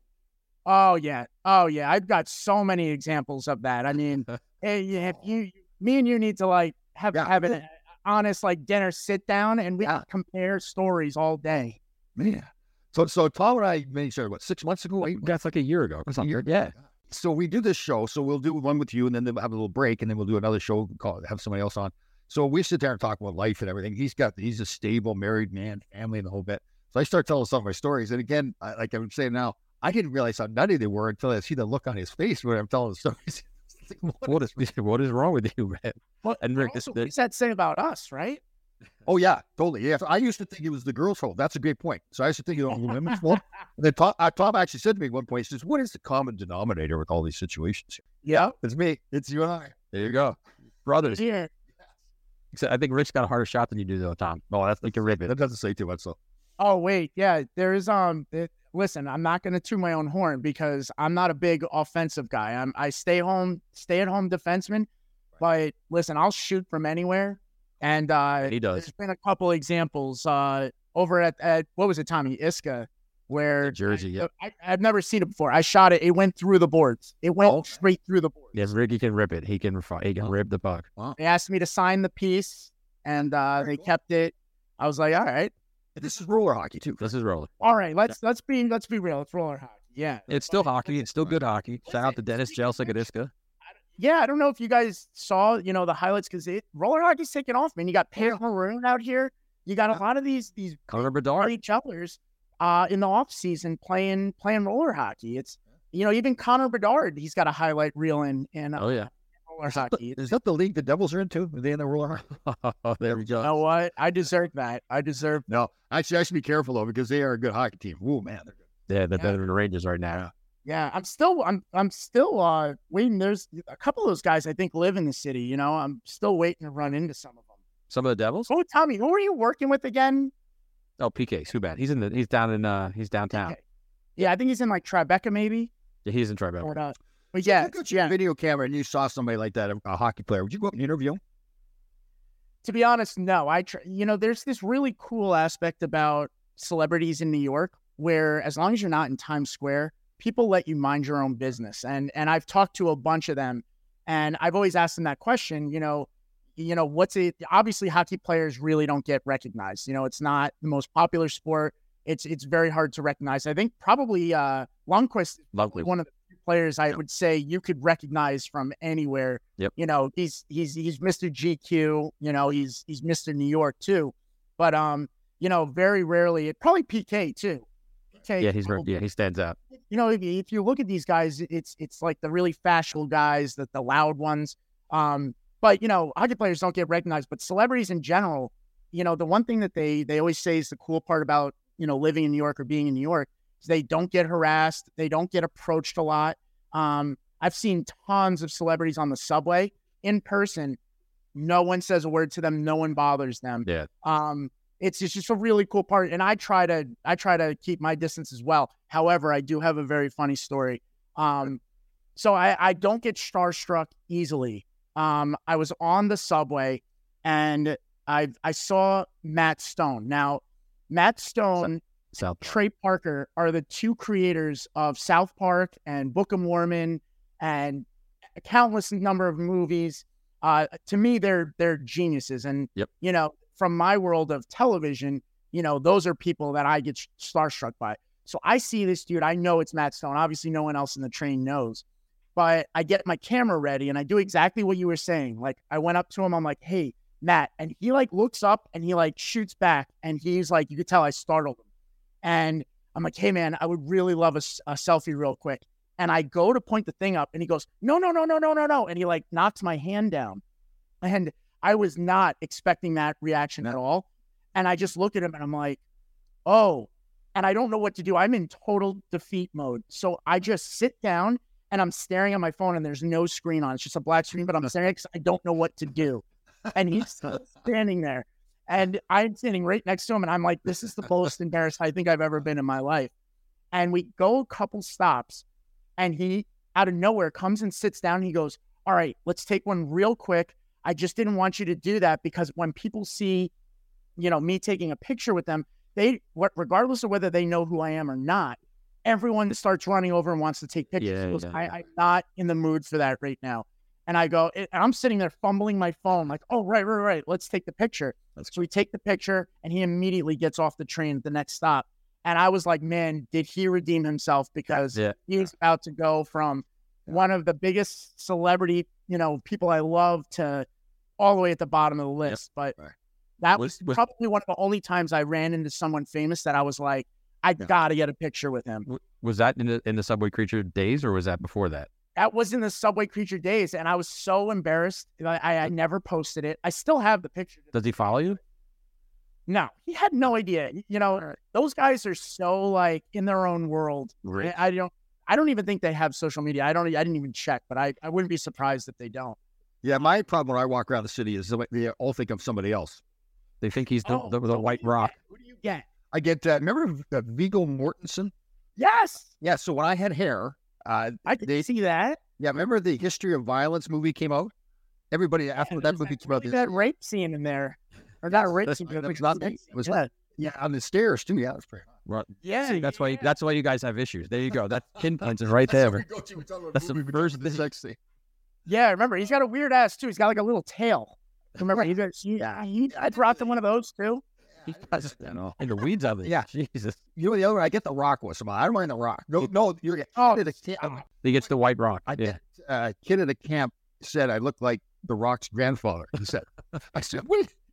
Oh, yeah. Oh, yeah. I've got so many examples of that. I mean, me and you need to, like, have it. Honest, like dinner sit down, and we compare stories all day. Man, so Tom and I made sure what 6 months ago. That's like a year ago. Or something. Yeah. So we do this show. So we'll do one with you, and then we'll have a little break, and then we'll do another show. Have somebody else on. So we sit there and talk about life and everything. He's a stable, married man, family, and the whole bit. So I start telling some of my stories, and again, like I'm saying now, I didn't realize how nutty they were until I see the look on his face when I'm telling the stories. What is wrong with you, man? What, and Rick, also, what's that say about us, right? Oh yeah, totally. Yeah, so I used to think it was the girls' fault. That's a great point. So I used to think it was the women's fault. And then Tom actually said to me at one point, he says, "What is the common denominator with all these situations?" Yeah, it's me. It's you and I. There you go, brothers. Yeah. Except I think Rick's got a harder shot than you do, though, Tom. Oh, that's like a rip. That doesn't say too much, though. Oh wait, yeah, there is listen, I'm not going to toot my own horn because I'm not a big offensive guy. I stay at home defenseman, but listen, I'll shoot from anywhere. And he does. There's been a couple examples over at what was it, Tommy? Iska, where Jersey. Yeah, I've never seen it before. I shot it. It went through the boards. It went straight through the boards. Yes, Ricky can rip it. He can rip the puck. Wow. They asked me to sign the piece, and they kept it. I was like, all right. This is roller hockey too. This is roller. All right, let's be real. It's roller hockey. Yeah, it's still hockey. It's still good hockey. Shout out to Dennis Jelcik at Iska. yeah, I don't know if you guys saw, you know, the highlights, because roller hockey's taking off, man. You got Pierre Maroon out here. You got a lot of these great jugglers in the offseason playing roller hockey. It's, you know, even Connor Bedard, he's got a highlight reel in roller hockey. Is that the league the Devils are into? Are they in the roller hockey? Oh, there we go. You know what? I deserve that. No, I should be careful, though, because they are a good hockey team. Ooh, man, they're good. Yeah, they're better than the Rangers right now. Yeah, I'm still waiting. There's a couple of those guys I think live in the city, you know. I'm still waiting to run into some of them. Some of the Devils? Oh, Tommy, who are you working with again? Oh, PK Subban. He's downtown. PK. Yeah, I think he's in like Tribeca, maybe. Yeah, he's in Tribeca. Or not. But yeah, if you got your video camera and you saw somebody like that, a hockey player, would you go up and interview him? To be honest, no. You know, there's this really cool aspect about celebrities in New York where, as long as you're not in Times Square, people let you mind your own business. And I've talked to a bunch of them, and I've always asked them that question, you know, what's it? Obviously, hockey players really don't get recognized. You know, it's not the most popular sport. It's very hard to recognize. I think probably Lundqvist, one of the few players I would say you could recognize from anywhere. Yep. You know, he's Mr. GQ, you know, he's Mr. New York too. But, you know, very rarely, it probably PK too. Yeah, he stands out. You know, if you look at these guys, it's like the really fashionable guys, the loud ones. But, you know, hockey players don't get recognized. But celebrities in general, you know, the one thing that they always say is the cool part about, you know, living in New York or being in New York is they don't get harassed. They don't get approached a lot. I've seen tons of celebrities on the subway in person. No one says a word to them. No one bothers them. Yeah. It's just a really cool part, and I try to keep my distance as well. However, I do have a very funny story. So I don't get starstruck easily. I was on the subway, and I saw Matt Stone. Now, Matt Stone, Trey Parker are the two creators of South Park and Book of Mormon, and a countless number of movies. To me, they're geniuses, and you know. From my world of television, you know, those are people that I get starstruck by. So I see this dude. I know it's Matt Stone. Obviously, no one else in the train knows. But I get my camera ready, and I do exactly what you were saying. Like, I went up to him. I'm like, hey, Matt. And he, like, looks up, and he, like, shoots back. And he's like, you could tell I startled him. And I'm like, hey, man, I would really love a selfie real quick. And I go to point the thing up, and he goes, no. And he, like, knocks my hand down. And I was not expecting that reaction at all. And I just look at him and I'm like, oh, and I don't know what to do. I'm in total defeat mode. So I just sit down and I'm staring at my phone and there's no screen on. It's just a black screen, but I'm staring because I don't know what to do. And he's standing there and I'm standing right next to him. And I'm like, this is the most embarrassed I think I've ever been in my life. And we go a couple stops and he out of nowhere comes and sits down. And he goes, all right, let's take one real quick. I just didn't want you to do that because when people see, you know, me taking a picture with them, they, regardless of whether they know who I am or not, everyone starts running over and wants to take pictures. Yeah, goes, I'm not in the mood for that right now. And I go, and I'm sitting there fumbling my phone like, oh, right. Let's take the picture. So we take the picture and he immediately gets off the train at the next stop. And I was like, man, did he redeem himself? Because he was about to go from one of the biggest celebrity, you know, people I love to all the way at the bottom of the list. Yep. But that was probably one of the only times I ran into someone famous that I was like, I got to get a picture with him. Was that in the Subway Creature days or was that before that? That was in the Subway Creature days. And I was so embarrassed. I never posted it. I still have the picture. Does he follow you? No, he had no idea. You know, those guys are so like in their own world. Right. I don't even think they have social media. I didn't even check, but I wouldn't be surprised if they don't. Yeah, my problem when I walk around the city is they all think I'm somebody else. They think he's the White Rock. Who do you get? I get, remember Viggo Mortensen? Yes. Yeah, so when I had hair. I could see that. Yeah, remember the History of Violence movie came out? Everybody, after that movie came out. There's that rape scene in there. Or not rape scene. Yeah, on the stairs too. Yeah, that's pretty hot. Right. Yeah, see, that's why. That's why you guys have issues. There you go. That pinpoints it right there. That's the first thing. Sexy. Yeah, remember he's got a weird ass too. He's got like a little tail. Remember, I dropped in one of those too. Yeah, in the weeds of it. Yeah, Jesus. You know the other one? I get the Rock was. I don't mind the Rock. No, you're. He gets the White Rock. I get kid at a camp said I looked like The Rock's grandfather. He said, I said,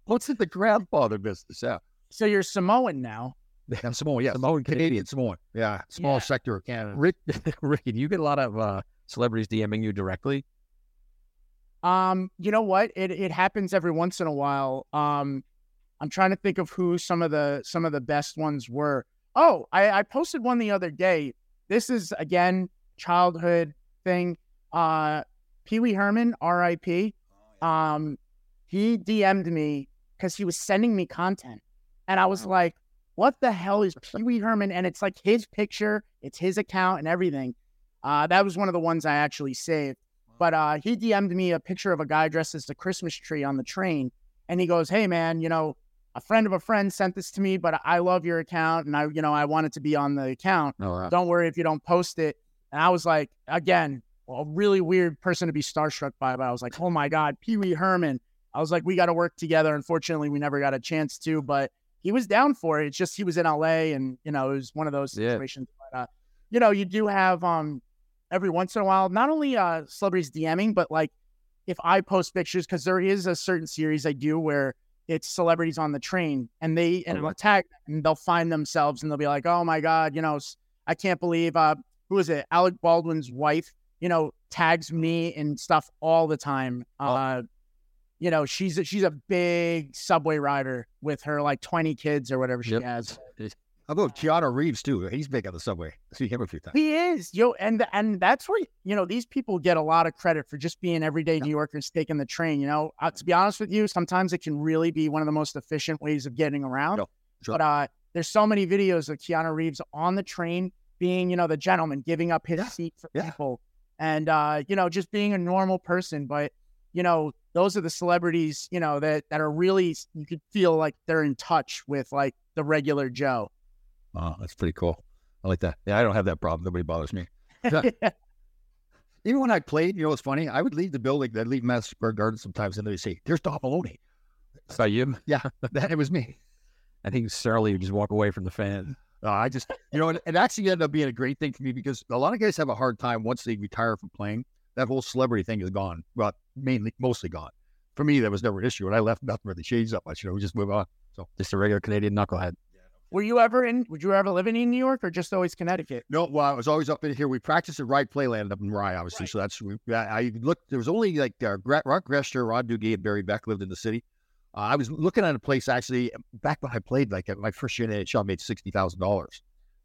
what's the grandfather business? Yeah. So you're Samoan now. I'm Samoan, yeah. Samoan, Canadian, Samoan. Yeah, small sector of Canada. Rick, you get a lot of celebrities DMing you directly? You know what? It happens every once in a while. I'm trying to think of who some of the best ones were. Oh, I posted one the other day. This is, again, childhood thing. Pee Wee Herman, R.I.P. He DM'd me because he was sending me content. And I was like, what the hell is Pee Wee Herman? And it's like his picture, it's his account and everything. That was one of the ones I actually saved. But he DM'd me a picture of a guy dressed as the Christmas tree on the train. And he goes, hey, man, you know, a friend of a friend sent this to me, but I love your account. And I want it to be on the account. Oh, wow. Don't worry if you don't post it. And I was like, again, a really weird person to be starstruck by. But I was like, oh, my God, Pee Wee Herman. I was like, we got to work together. Unfortunately, we never got a chance to. But he was down for it. It's just he was in L.A. and, you know, it was one of those situations. But, you know, you do have every once in a while, not only celebrities DMing, but like if I post pictures, because there is a certain series I do where it's celebrities on the train and it'll tag them and they'll find themselves and they'll be like, oh, my God, you know, I can't believe who is it? Alec Baldwin's wife, you know, tags me and stuff all the time. You know, she's a big subway rider with her like 20 kids or whatever she has. How about Keanu Reeves, too? He's big on the subway. I see him a few times. He is. Yo, and that's where, you know, these people get a lot of credit for just being everyday New Yorkers taking the train, you know. To be honest with you, sometimes it can really be one of the most efficient ways of getting around. No, sure. But there's so many videos of Keanu Reeves on the train being, you know, the gentleman, giving up his seat for people. And, you know, just being a normal person. But, you know, those are the celebrities, you know, that are really, you could feel like they're in touch with, like, the regular Joe. Oh, that's pretty cool. I like that. Yeah, I don't have that problem. Nobody bothers me. Even when I played, you know what's funny? I would leave the building. I'd leave Madison Square Garden sometimes, and they'd say, there's Don Maloney. Is that you? Yeah, it was me. I think Sarah would just walk away from the fan. I just, you know, it actually ended up being a great thing for me because a lot of guys have a hard time once they retire from playing. That whole celebrity thing is gone. Well, mostly gone. For me, that was never an issue, and I left nothing really changed that much. You know, we just move on. So just a regular Canadian knucklehead. Would you ever live in New York or just always Connecticut? No, well, I was always up in here. We practiced at Rye Playland up in Rye, obviously. Right. So I looked, there was only like Ron Greshner, Ron Duguay, and Barry Beck lived in the city. I was looking at a place actually back when I played, like at my first year in NHL, made $60,000.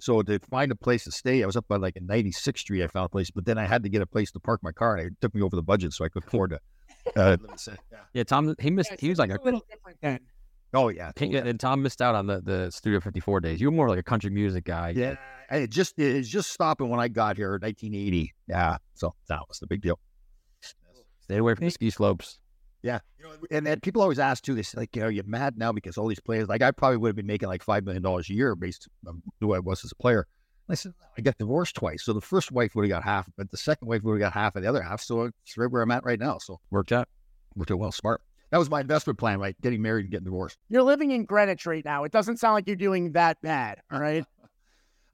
So to find a place to stay, I was up by like a 96th Street, I found a place, but then I had to get a place to park my car and it took me over the budget so I could afford to. Yeah, Tom, he was like a little different then. Oh, yeah. And Tom missed out on the Studio 54 days. You were more like a country music guy. Yeah. It was just stopping when I got here in 1980. Yeah. So that was the big deal. Stay away from the ski slopes. Yeah. You know, and people always ask, too, they say, like, you know, you're mad now because all these players, like, I probably would have been making like $5 million a year based on who I was as a player. And I said, no, I got divorced twice. So the first wife would have got half, but the second wife would have got half of the other half. So it's right where I'm at right now. So worked out well, smart. That was my investment plan, right? Getting married and getting divorced. You're living in Greenwich right now. It doesn't sound like you're doing that bad, all right?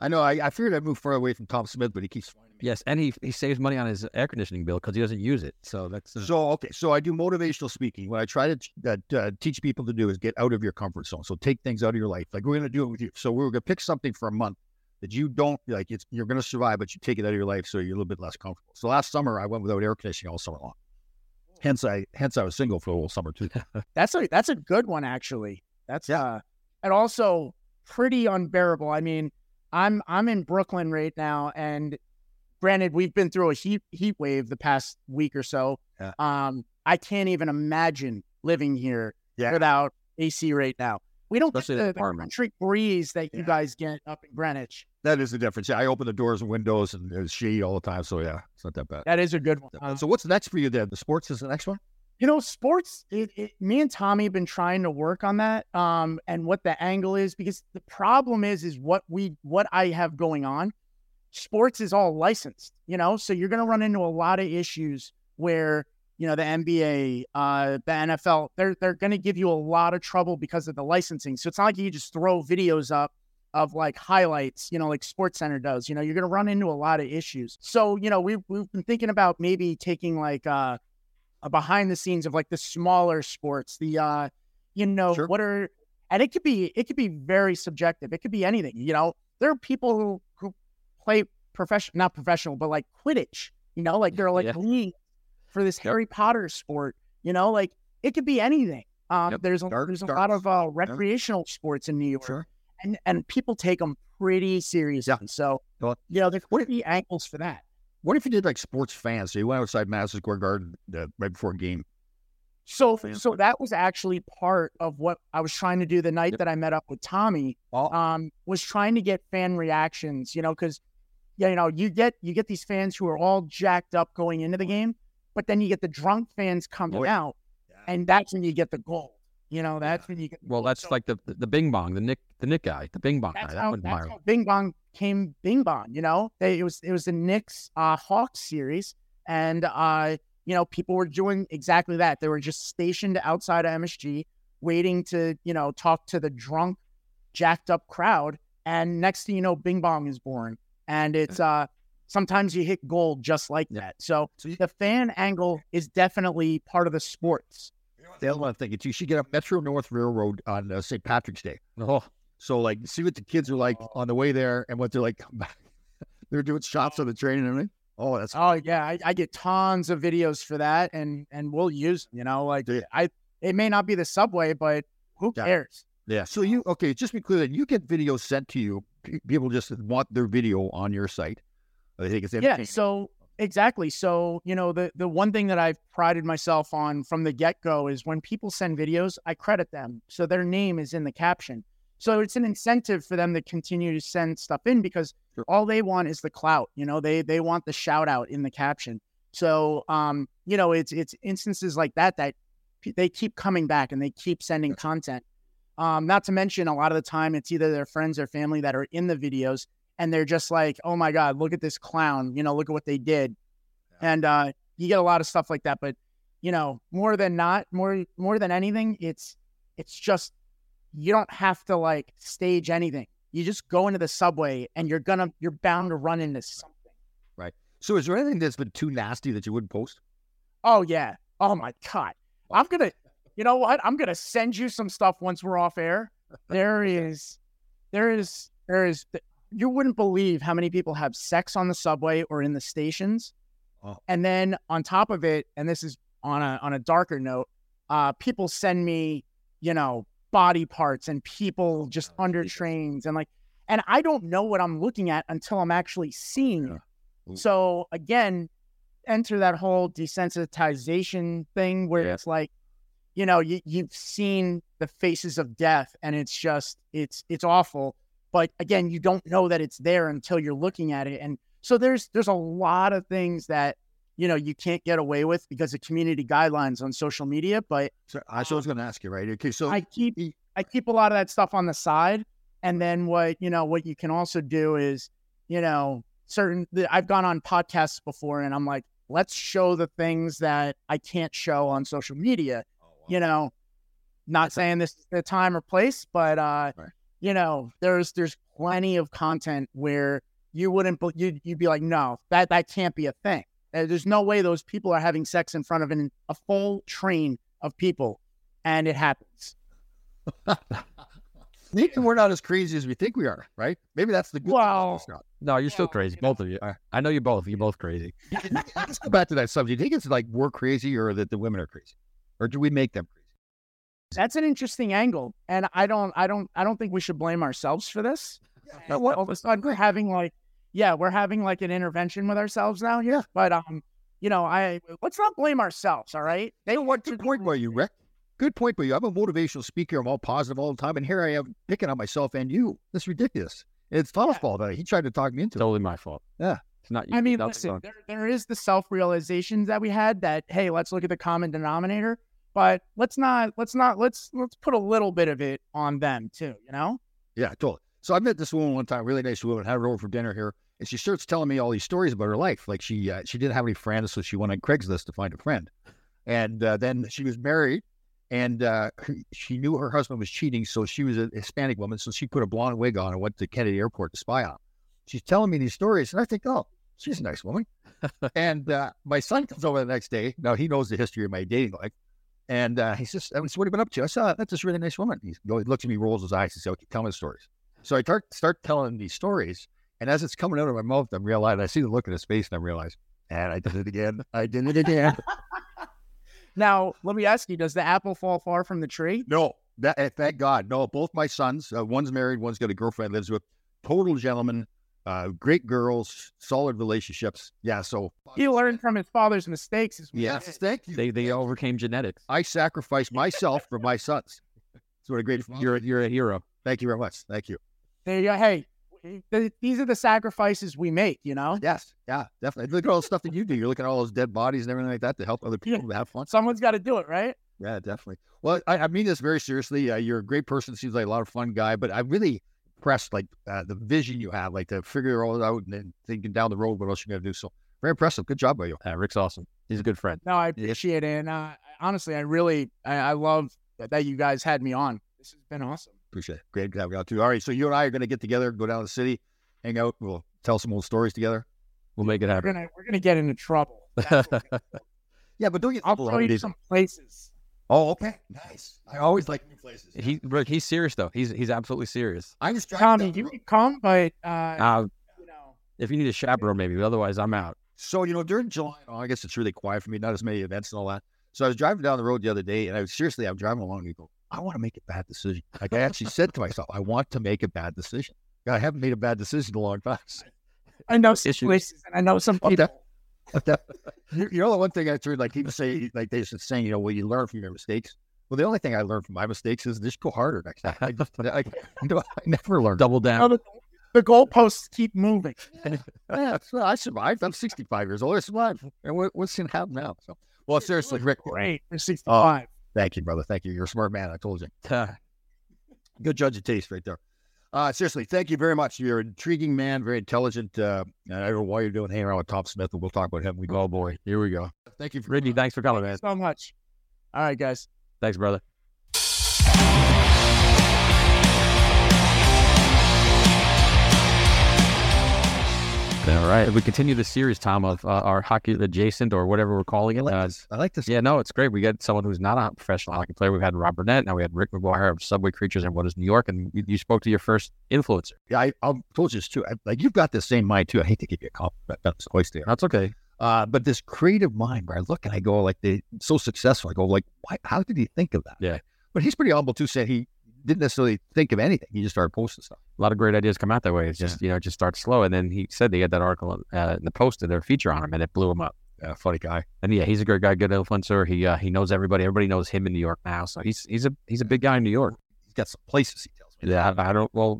I know. I figured I'd move far away from Tom Smith, but he keeps finding me. Yes, and he saves money on his air conditioning bill because he doesn't use it. So that's... okay. So I do motivational speaking. What I try to teach people to do is get out of your comfort zone. So take things out of your life. Like, we're going to do it with you. So we're going to pick something for a month that you don't... like, you're going to survive, but you take it out of your life so you're a little bit less comfortable. So last summer, I went without air conditioning all summer long. Hence I was single for the whole summer too. That's a good one actually. And also pretty unbearable. I mean, I'm in Brooklyn right now, and granted, we've been through a heat wave the past week or so. Yeah. I can't even imagine living here without AC right now. We don't especially get the country breeze that you guys get up in Greenwich. That is the difference. Yeah, I open the doors and windows and there's shade all the time. So, yeah, it's not that bad. That is a good one. So what's next for you then? The sports is the next one? You know, sports, me and Tommy have been trying to work on that and what the angle is. Because the problem is what I have going on, sports is all licensed, you know. So you're going to run into a lot of issues where – you know, the NBA, the NFL, they're going to give you a lot of trouble because of the licensing. So it's not like you just throw videos up of like highlights, you know, like SportsCenter does. You know, you're going to run into a lot of issues. So, you know, we've been thinking about maybe taking like behind the scenes of like the smaller sports, the, sure. And it could be very subjective. It could be anything, there are people who play not professional, but like Quidditch, they're like league for this Harry Potter sport, it could be anything. There's a lot of recreational sports in New York, and people take them pretty seriously. Yeah. So, there could be angles for that. What if you did like sports fans? So you went outside Madison Square Garden right before a game. So that was actually part of what I was trying to do the night that I met up with Tommy. Was trying to get fan reactions, because you get these fans who are all jacked up going into the game, but then you get the drunk fans coming out. And that's when you get the gold. When you get the gold. That's so, like the Bing Bong, the Nick guy, the Bing Bong guy. That's how Bing Bong came Bing Bong, It was the Knicks Hawks series. And, people were doing exactly that. They were just stationed outside of MSG waiting to, talk to the drunk, jacked up crowd. And next thing you know, Bing Bong is born. And it's sometimes you hit gold just like that. So the fan angle is definitely part of the sports. The other one I'm thinking, you should get a Metro North Railroad on St. Patrick's Day. Oh. So, like, see what the kids are like on the way there and what they're like come back. They're doing shots on the train and everything. Oh, that's cool. Yeah. I get tons of videos for that, and we'll use, it may not be the subway, but who cares? Yeah. So just be clear that you get videos sent to you. People just want their video on your site. I think it's so exactly. So, the one thing that I've prided myself on from the get-go is when people send videos, I credit them. So their name is in the caption. So it's an incentive for them to continue to send stuff in because all they want is the clout. They want the shout out in the caption. So, it's instances like that they keep coming back and they keep sending content. Not to mention a lot of the time it's either their friends or family that are in the videos. And they're just like, oh my God, look at this clown. Look at what they did. Yeah. And you get a lot of stuff like that. But, more than anything, it's just, you don't have to like stage anything. You just go into the subway and you're bound to run into something. Right. So is there anything that's been too nasty that you wouldn't post? Oh yeah. Oh my God. I'm going to, I'm going to send you some stuff once we're off air. There is. You wouldn't believe how many people have sex on the subway or in the stations. Oh. And then on top of it, and this is on a darker note, people send me, body parts and people just under trains and I don't know what I'm looking at until I'm actually seeing it. Yeah. So again, enter that whole desensitization thing where it's like, you've seen the faces of death and it's just, it's awful. But again, you don't know that it's there until you're looking at it. And so there's a lot of things that, you can't get away with because of community guidelines on social media. But so I was going to ask you, right? Okay. So I keep a lot of that stuff on the side. And then what you can also do is, I've gone on podcasts before and I'm like, let's show the things that I can't show on social media, not saying this is the time or place, but, right. There's plenty of content where you wouldn't, you'd be like, no, that can't be a thing. There's no way those people are having sex in front of a full train of people, and it happens. Maybe we're not as crazy as we think we are, right? Maybe that's the good. Well, no, you're still crazy. Both of you. I know you both. You're both crazy. Let's go back to that subject. Do you think it's like we're crazy, or that the women are crazy, or do we make them crazy? That's an interesting angle, and I don't think we should blame ourselves for this. Yeah, all of a sudden we're having an intervention with ourselves now. Yeah, but let's not blame ourselves. All right, Rick? Good point by you. I'm a motivational speaker. I'm all positive all the time, and here I am picking on myself and you. That's ridiculous. It's Tom's fault. He tried to talk me into it. Totally my fault. Yeah, it's not. I mean, listen, there is the self-realization that we had that hey, let's look at the common denominator. But let's put a little bit of it on them too, Yeah, totally. So I met this woman one time, really nice woman, had her over for dinner here, and she starts telling me all these stories about her life. Like she didn't have any friends, so she went on Craigslist to find a friend. And then she was married, and she knew her husband was cheating, so she was a Hispanic woman, so she put a blonde wig on and went to Kennedy Airport to spy on him. She's telling me these stories, and I think, oh, she's a nice woman. And my son comes over the next day. Now, he knows the history of my dating life. And he says, I said, what have you been up to? I said, that's this really nice woman. He looks at me, rolls his eyes, and says, okay, tell me the stories. So I start telling these stories. And as it's coming out of my mouth, I'm realizing, I see the look in his face, and I realize, and I did it again. I did it again. Now, let me ask you, does the apple fall far from the tree? No. Thank God. No, both my sons, one's married, one's got a girlfriend lives with. Total gentleman. Great girls, solid relationships. Yeah, so he learned from his father's mistakes. Yes, thank you. They overcame genetics. I sacrificed myself for my sons. So what a great father. You're a hero. Thank you very much. Thank you. There you go. Hey, these are the sacrifices we make. You know. Yes. Yeah. Definitely. Look at all the stuff that you do. You're looking at all those dead bodies and everything like that to help other people have fun. Someone's got to do it, right? Yeah, definitely. Well, I mean this very seriously. You're a great person. Seems like a lot of fun guy, but I really. Impressed, like the vision you have, like to figure it all out and then thinking down the road what else you're going to do. So very impressive. Good job by you. Rick's awesome. He's a good friend. No, I appreciate it. And honestly, I love that you guys had me on. This has been awesome. Appreciate it. Great to have you out too. All right. So you and I are going to get together, go down to the city, hang out. We'll tell some old stories together. We'll make it happen. We're going to get into trouble. That's what we're gonna do. Yeah, but don't you? I'll show you some places. Oh, okay. Nice. I always like new places. Yeah. He's serious, though. He's absolutely serious. I'm just Tommy, you can come, but, you know. If you need a chaperone, maybe. But otherwise, I'm out. So, you know, during July and August, it's really quiet for me. Not as many events and all that. So I was driving down the road the other day, and I'm driving along, and I go, I want to make a bad decision. Like, I actually said to myself, I want to make a bad decision. I haven't made a bad decision in a long time. I know situations, and I know some people. You know, the one thing I heard, like people say, like they should saying, you know, well, you learn from your mistakes. Well, the only thing I learned from my mistakes is just go harder next time. I never learned. Double down. The goalposts keep moving. Yeah, so I survived. I'm 65 years old. I survived. And what's going to happen now? So, well, seriously, Rick. Great. You're 65. Thank you, brother. Thank you. You're a smart man. I told you. Good judge of taste right there. Seriously, thank you very much. You're an intriguing man, very intelligent. I don't know why you're doing hanging around with Tom Smith, and we'll talk about him. Oh, boy. Here we go. Thank you, Ricky. Thanks for coming, man. Thank you so much. All right, guys. Thanks, brother. All right. We continue the series, Tom, of our hockey adjacent or whatever we're calling it. I like this. Yeah, no, it's great. We got someone who's not a professional hockey player. We've had Rob Burnett. Now we had Rick McGuire of Subway Creatures and What is New York. And you spoke to your first influencer. Yeah, I told you this too. Like you've got the same mind too. I hate to give you a compliment. That's always there. That's okay. But this creative mind where I look and I go like they're so successful. I go like, why, how did he think of that? Yeah. But he's pretty humble too, saying he didn't necessarily think of anything. He just started posting stuff. A lot of great ideas come out that way. It's just, you know, it just starts slow. And then he said they had that article in the Post and their feature on him, and it blew him up. Funny guy. And yeah, he's a great guy, good influencer. He knows everybody. Everybody knows him in New York now. So he's a big guy in New York. He's got some places he tells me.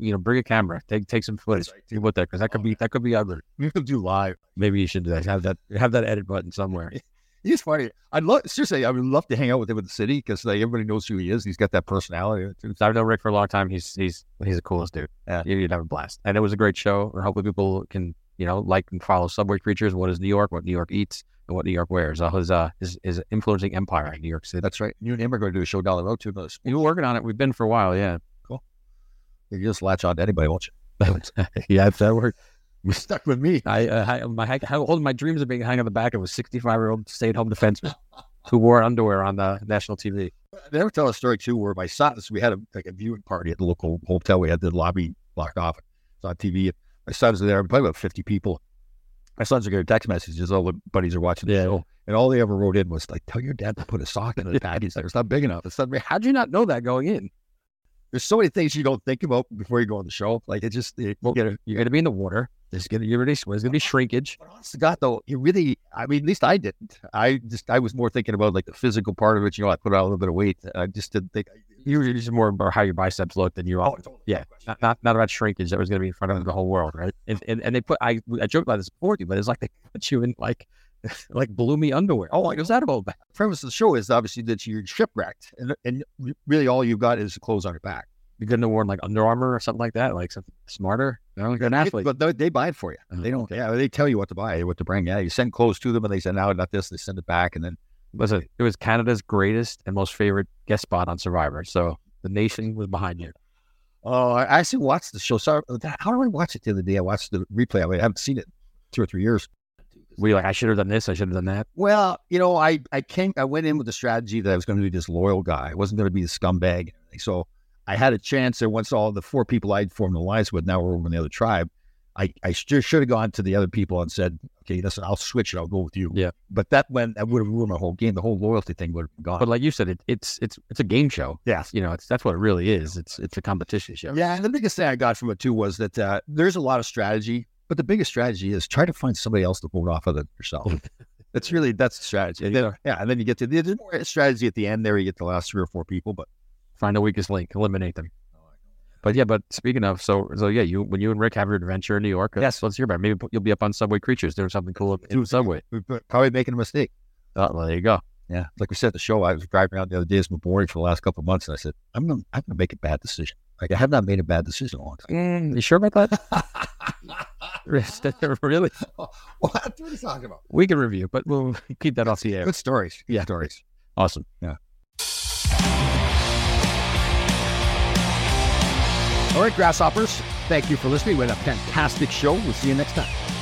Yeah, bring a camera. Take some footage. See what that, because that could be ugly. You could do live. Maybe you should do that. Have that edit button somewhere. He's funny. I would love to hang out with him in the city because like everybody knows who he is. He's got that personality. I've known Rick for a long time. He's the coolest dude. Yeah. You'd have a blast. And it was a great show. Hopefully people can, you know, like and follow Subway Creatures, What is New York, What New York Eats, and What New York Wears. His influencing empire in New York City. That's right. You and him are going to do a show down the road too. We're working on it. We've been for a while. Yeah. Cool. You just latch on to anybody, won't you? Yeah, if that worked. You're stuck with me. My dreams of being hung on the back of a 65-year-old stay-at-home defenseman who wore underwear on the national TV. They ever tell a story, too, where my sons, we had a viewing party at the local hotel. We had the lobby blocked off. It's on TV. My sons are there. I'm probably about 50 people. My sons are getting text messages. All the buddies are watching the show. And all they ever wrote in was, like, tell your dad to put a sock in the package. It's not big enough. It's not, how'd you not know that going in? There's so many things you don't think about before you go on the show. Like, it just, you're going to be in the water. There's going to be shrinkage. But honest to God, though, at least I didn't. I was more thinking about, like, the physical part of it. You know, I put out a little bit of weight. I just didn't think. You were just more about how your biceps looked than you all. Totally not about shrinkage. That was going to be in front of the whole world, right? And they put, I joked about this before you, but it's like they put you in, like bloomy underwear. Oh, like, what's that about? The premise of the show is, obviously, that you're shipwrecked. And really all you've got is clothes on your back. You're going to wear like Under Armour or something like that, like something smarter. They're like an athlete. But they buy it for you. Mm-hmm. They don't. Yeah, they tell you what to buy, what to bring. Yeah, you send clothes to them, and they say, "No, not this." They send it back, and then it was Canada's greatest and most favorite guest spot on Survivor. So the nation was behind you. Oh, I actually watched the show. Sorry, how did I watch it the other day? I watched the replay. I haven't seen it in 2 or 3 years. Were you like, I should have done this, I should have done that? Well, you know, I went in with the strategy that I was going to be this loyal guy. I wasn't going to be the scumbag. So I had a chance that once all the four people I'd formed an alliance with, now we're over in the other tribe, I should have gone to the other people and said, okay, listen, I'll switch it. I'll go with you. Yeah. But that would have ruined my whole game. The whole loyalty thing would have gone. But like you said, it's a game show. Yeah. You know, that's what it really is. It's a competition show. Yeah. And the biggest thing I got from it too was that there's a lot of strategy, but the biggest strategy is try to find somebody else to vote off of than yourself. that's the strategy. And then, and then you get to there's more strategy at the end there. You get the last three or four people, but find the weakest link, eliminate them. But speaking of, so you when you and Rick have your adventure in New York, yes, let's hear about it. Maybe you'll be up on Subway Creatures doing something cool in Subway. We're probably making a mistake. Well, there you go. Yeah, like we said at the show, I was driving out the other day. It's been boring for the last couple of months, and I said, I'm gonna make a bad decision. Like I have not made a bad decision in a long time. You sure about that? Really? What are you talking about? We can review, but we'll keep that off the air. Good stories. Yeah, stories. Awesome. Yeah. All right, Grasshoppers, thank you for listening. We had a fantastic show. We'll see you next time.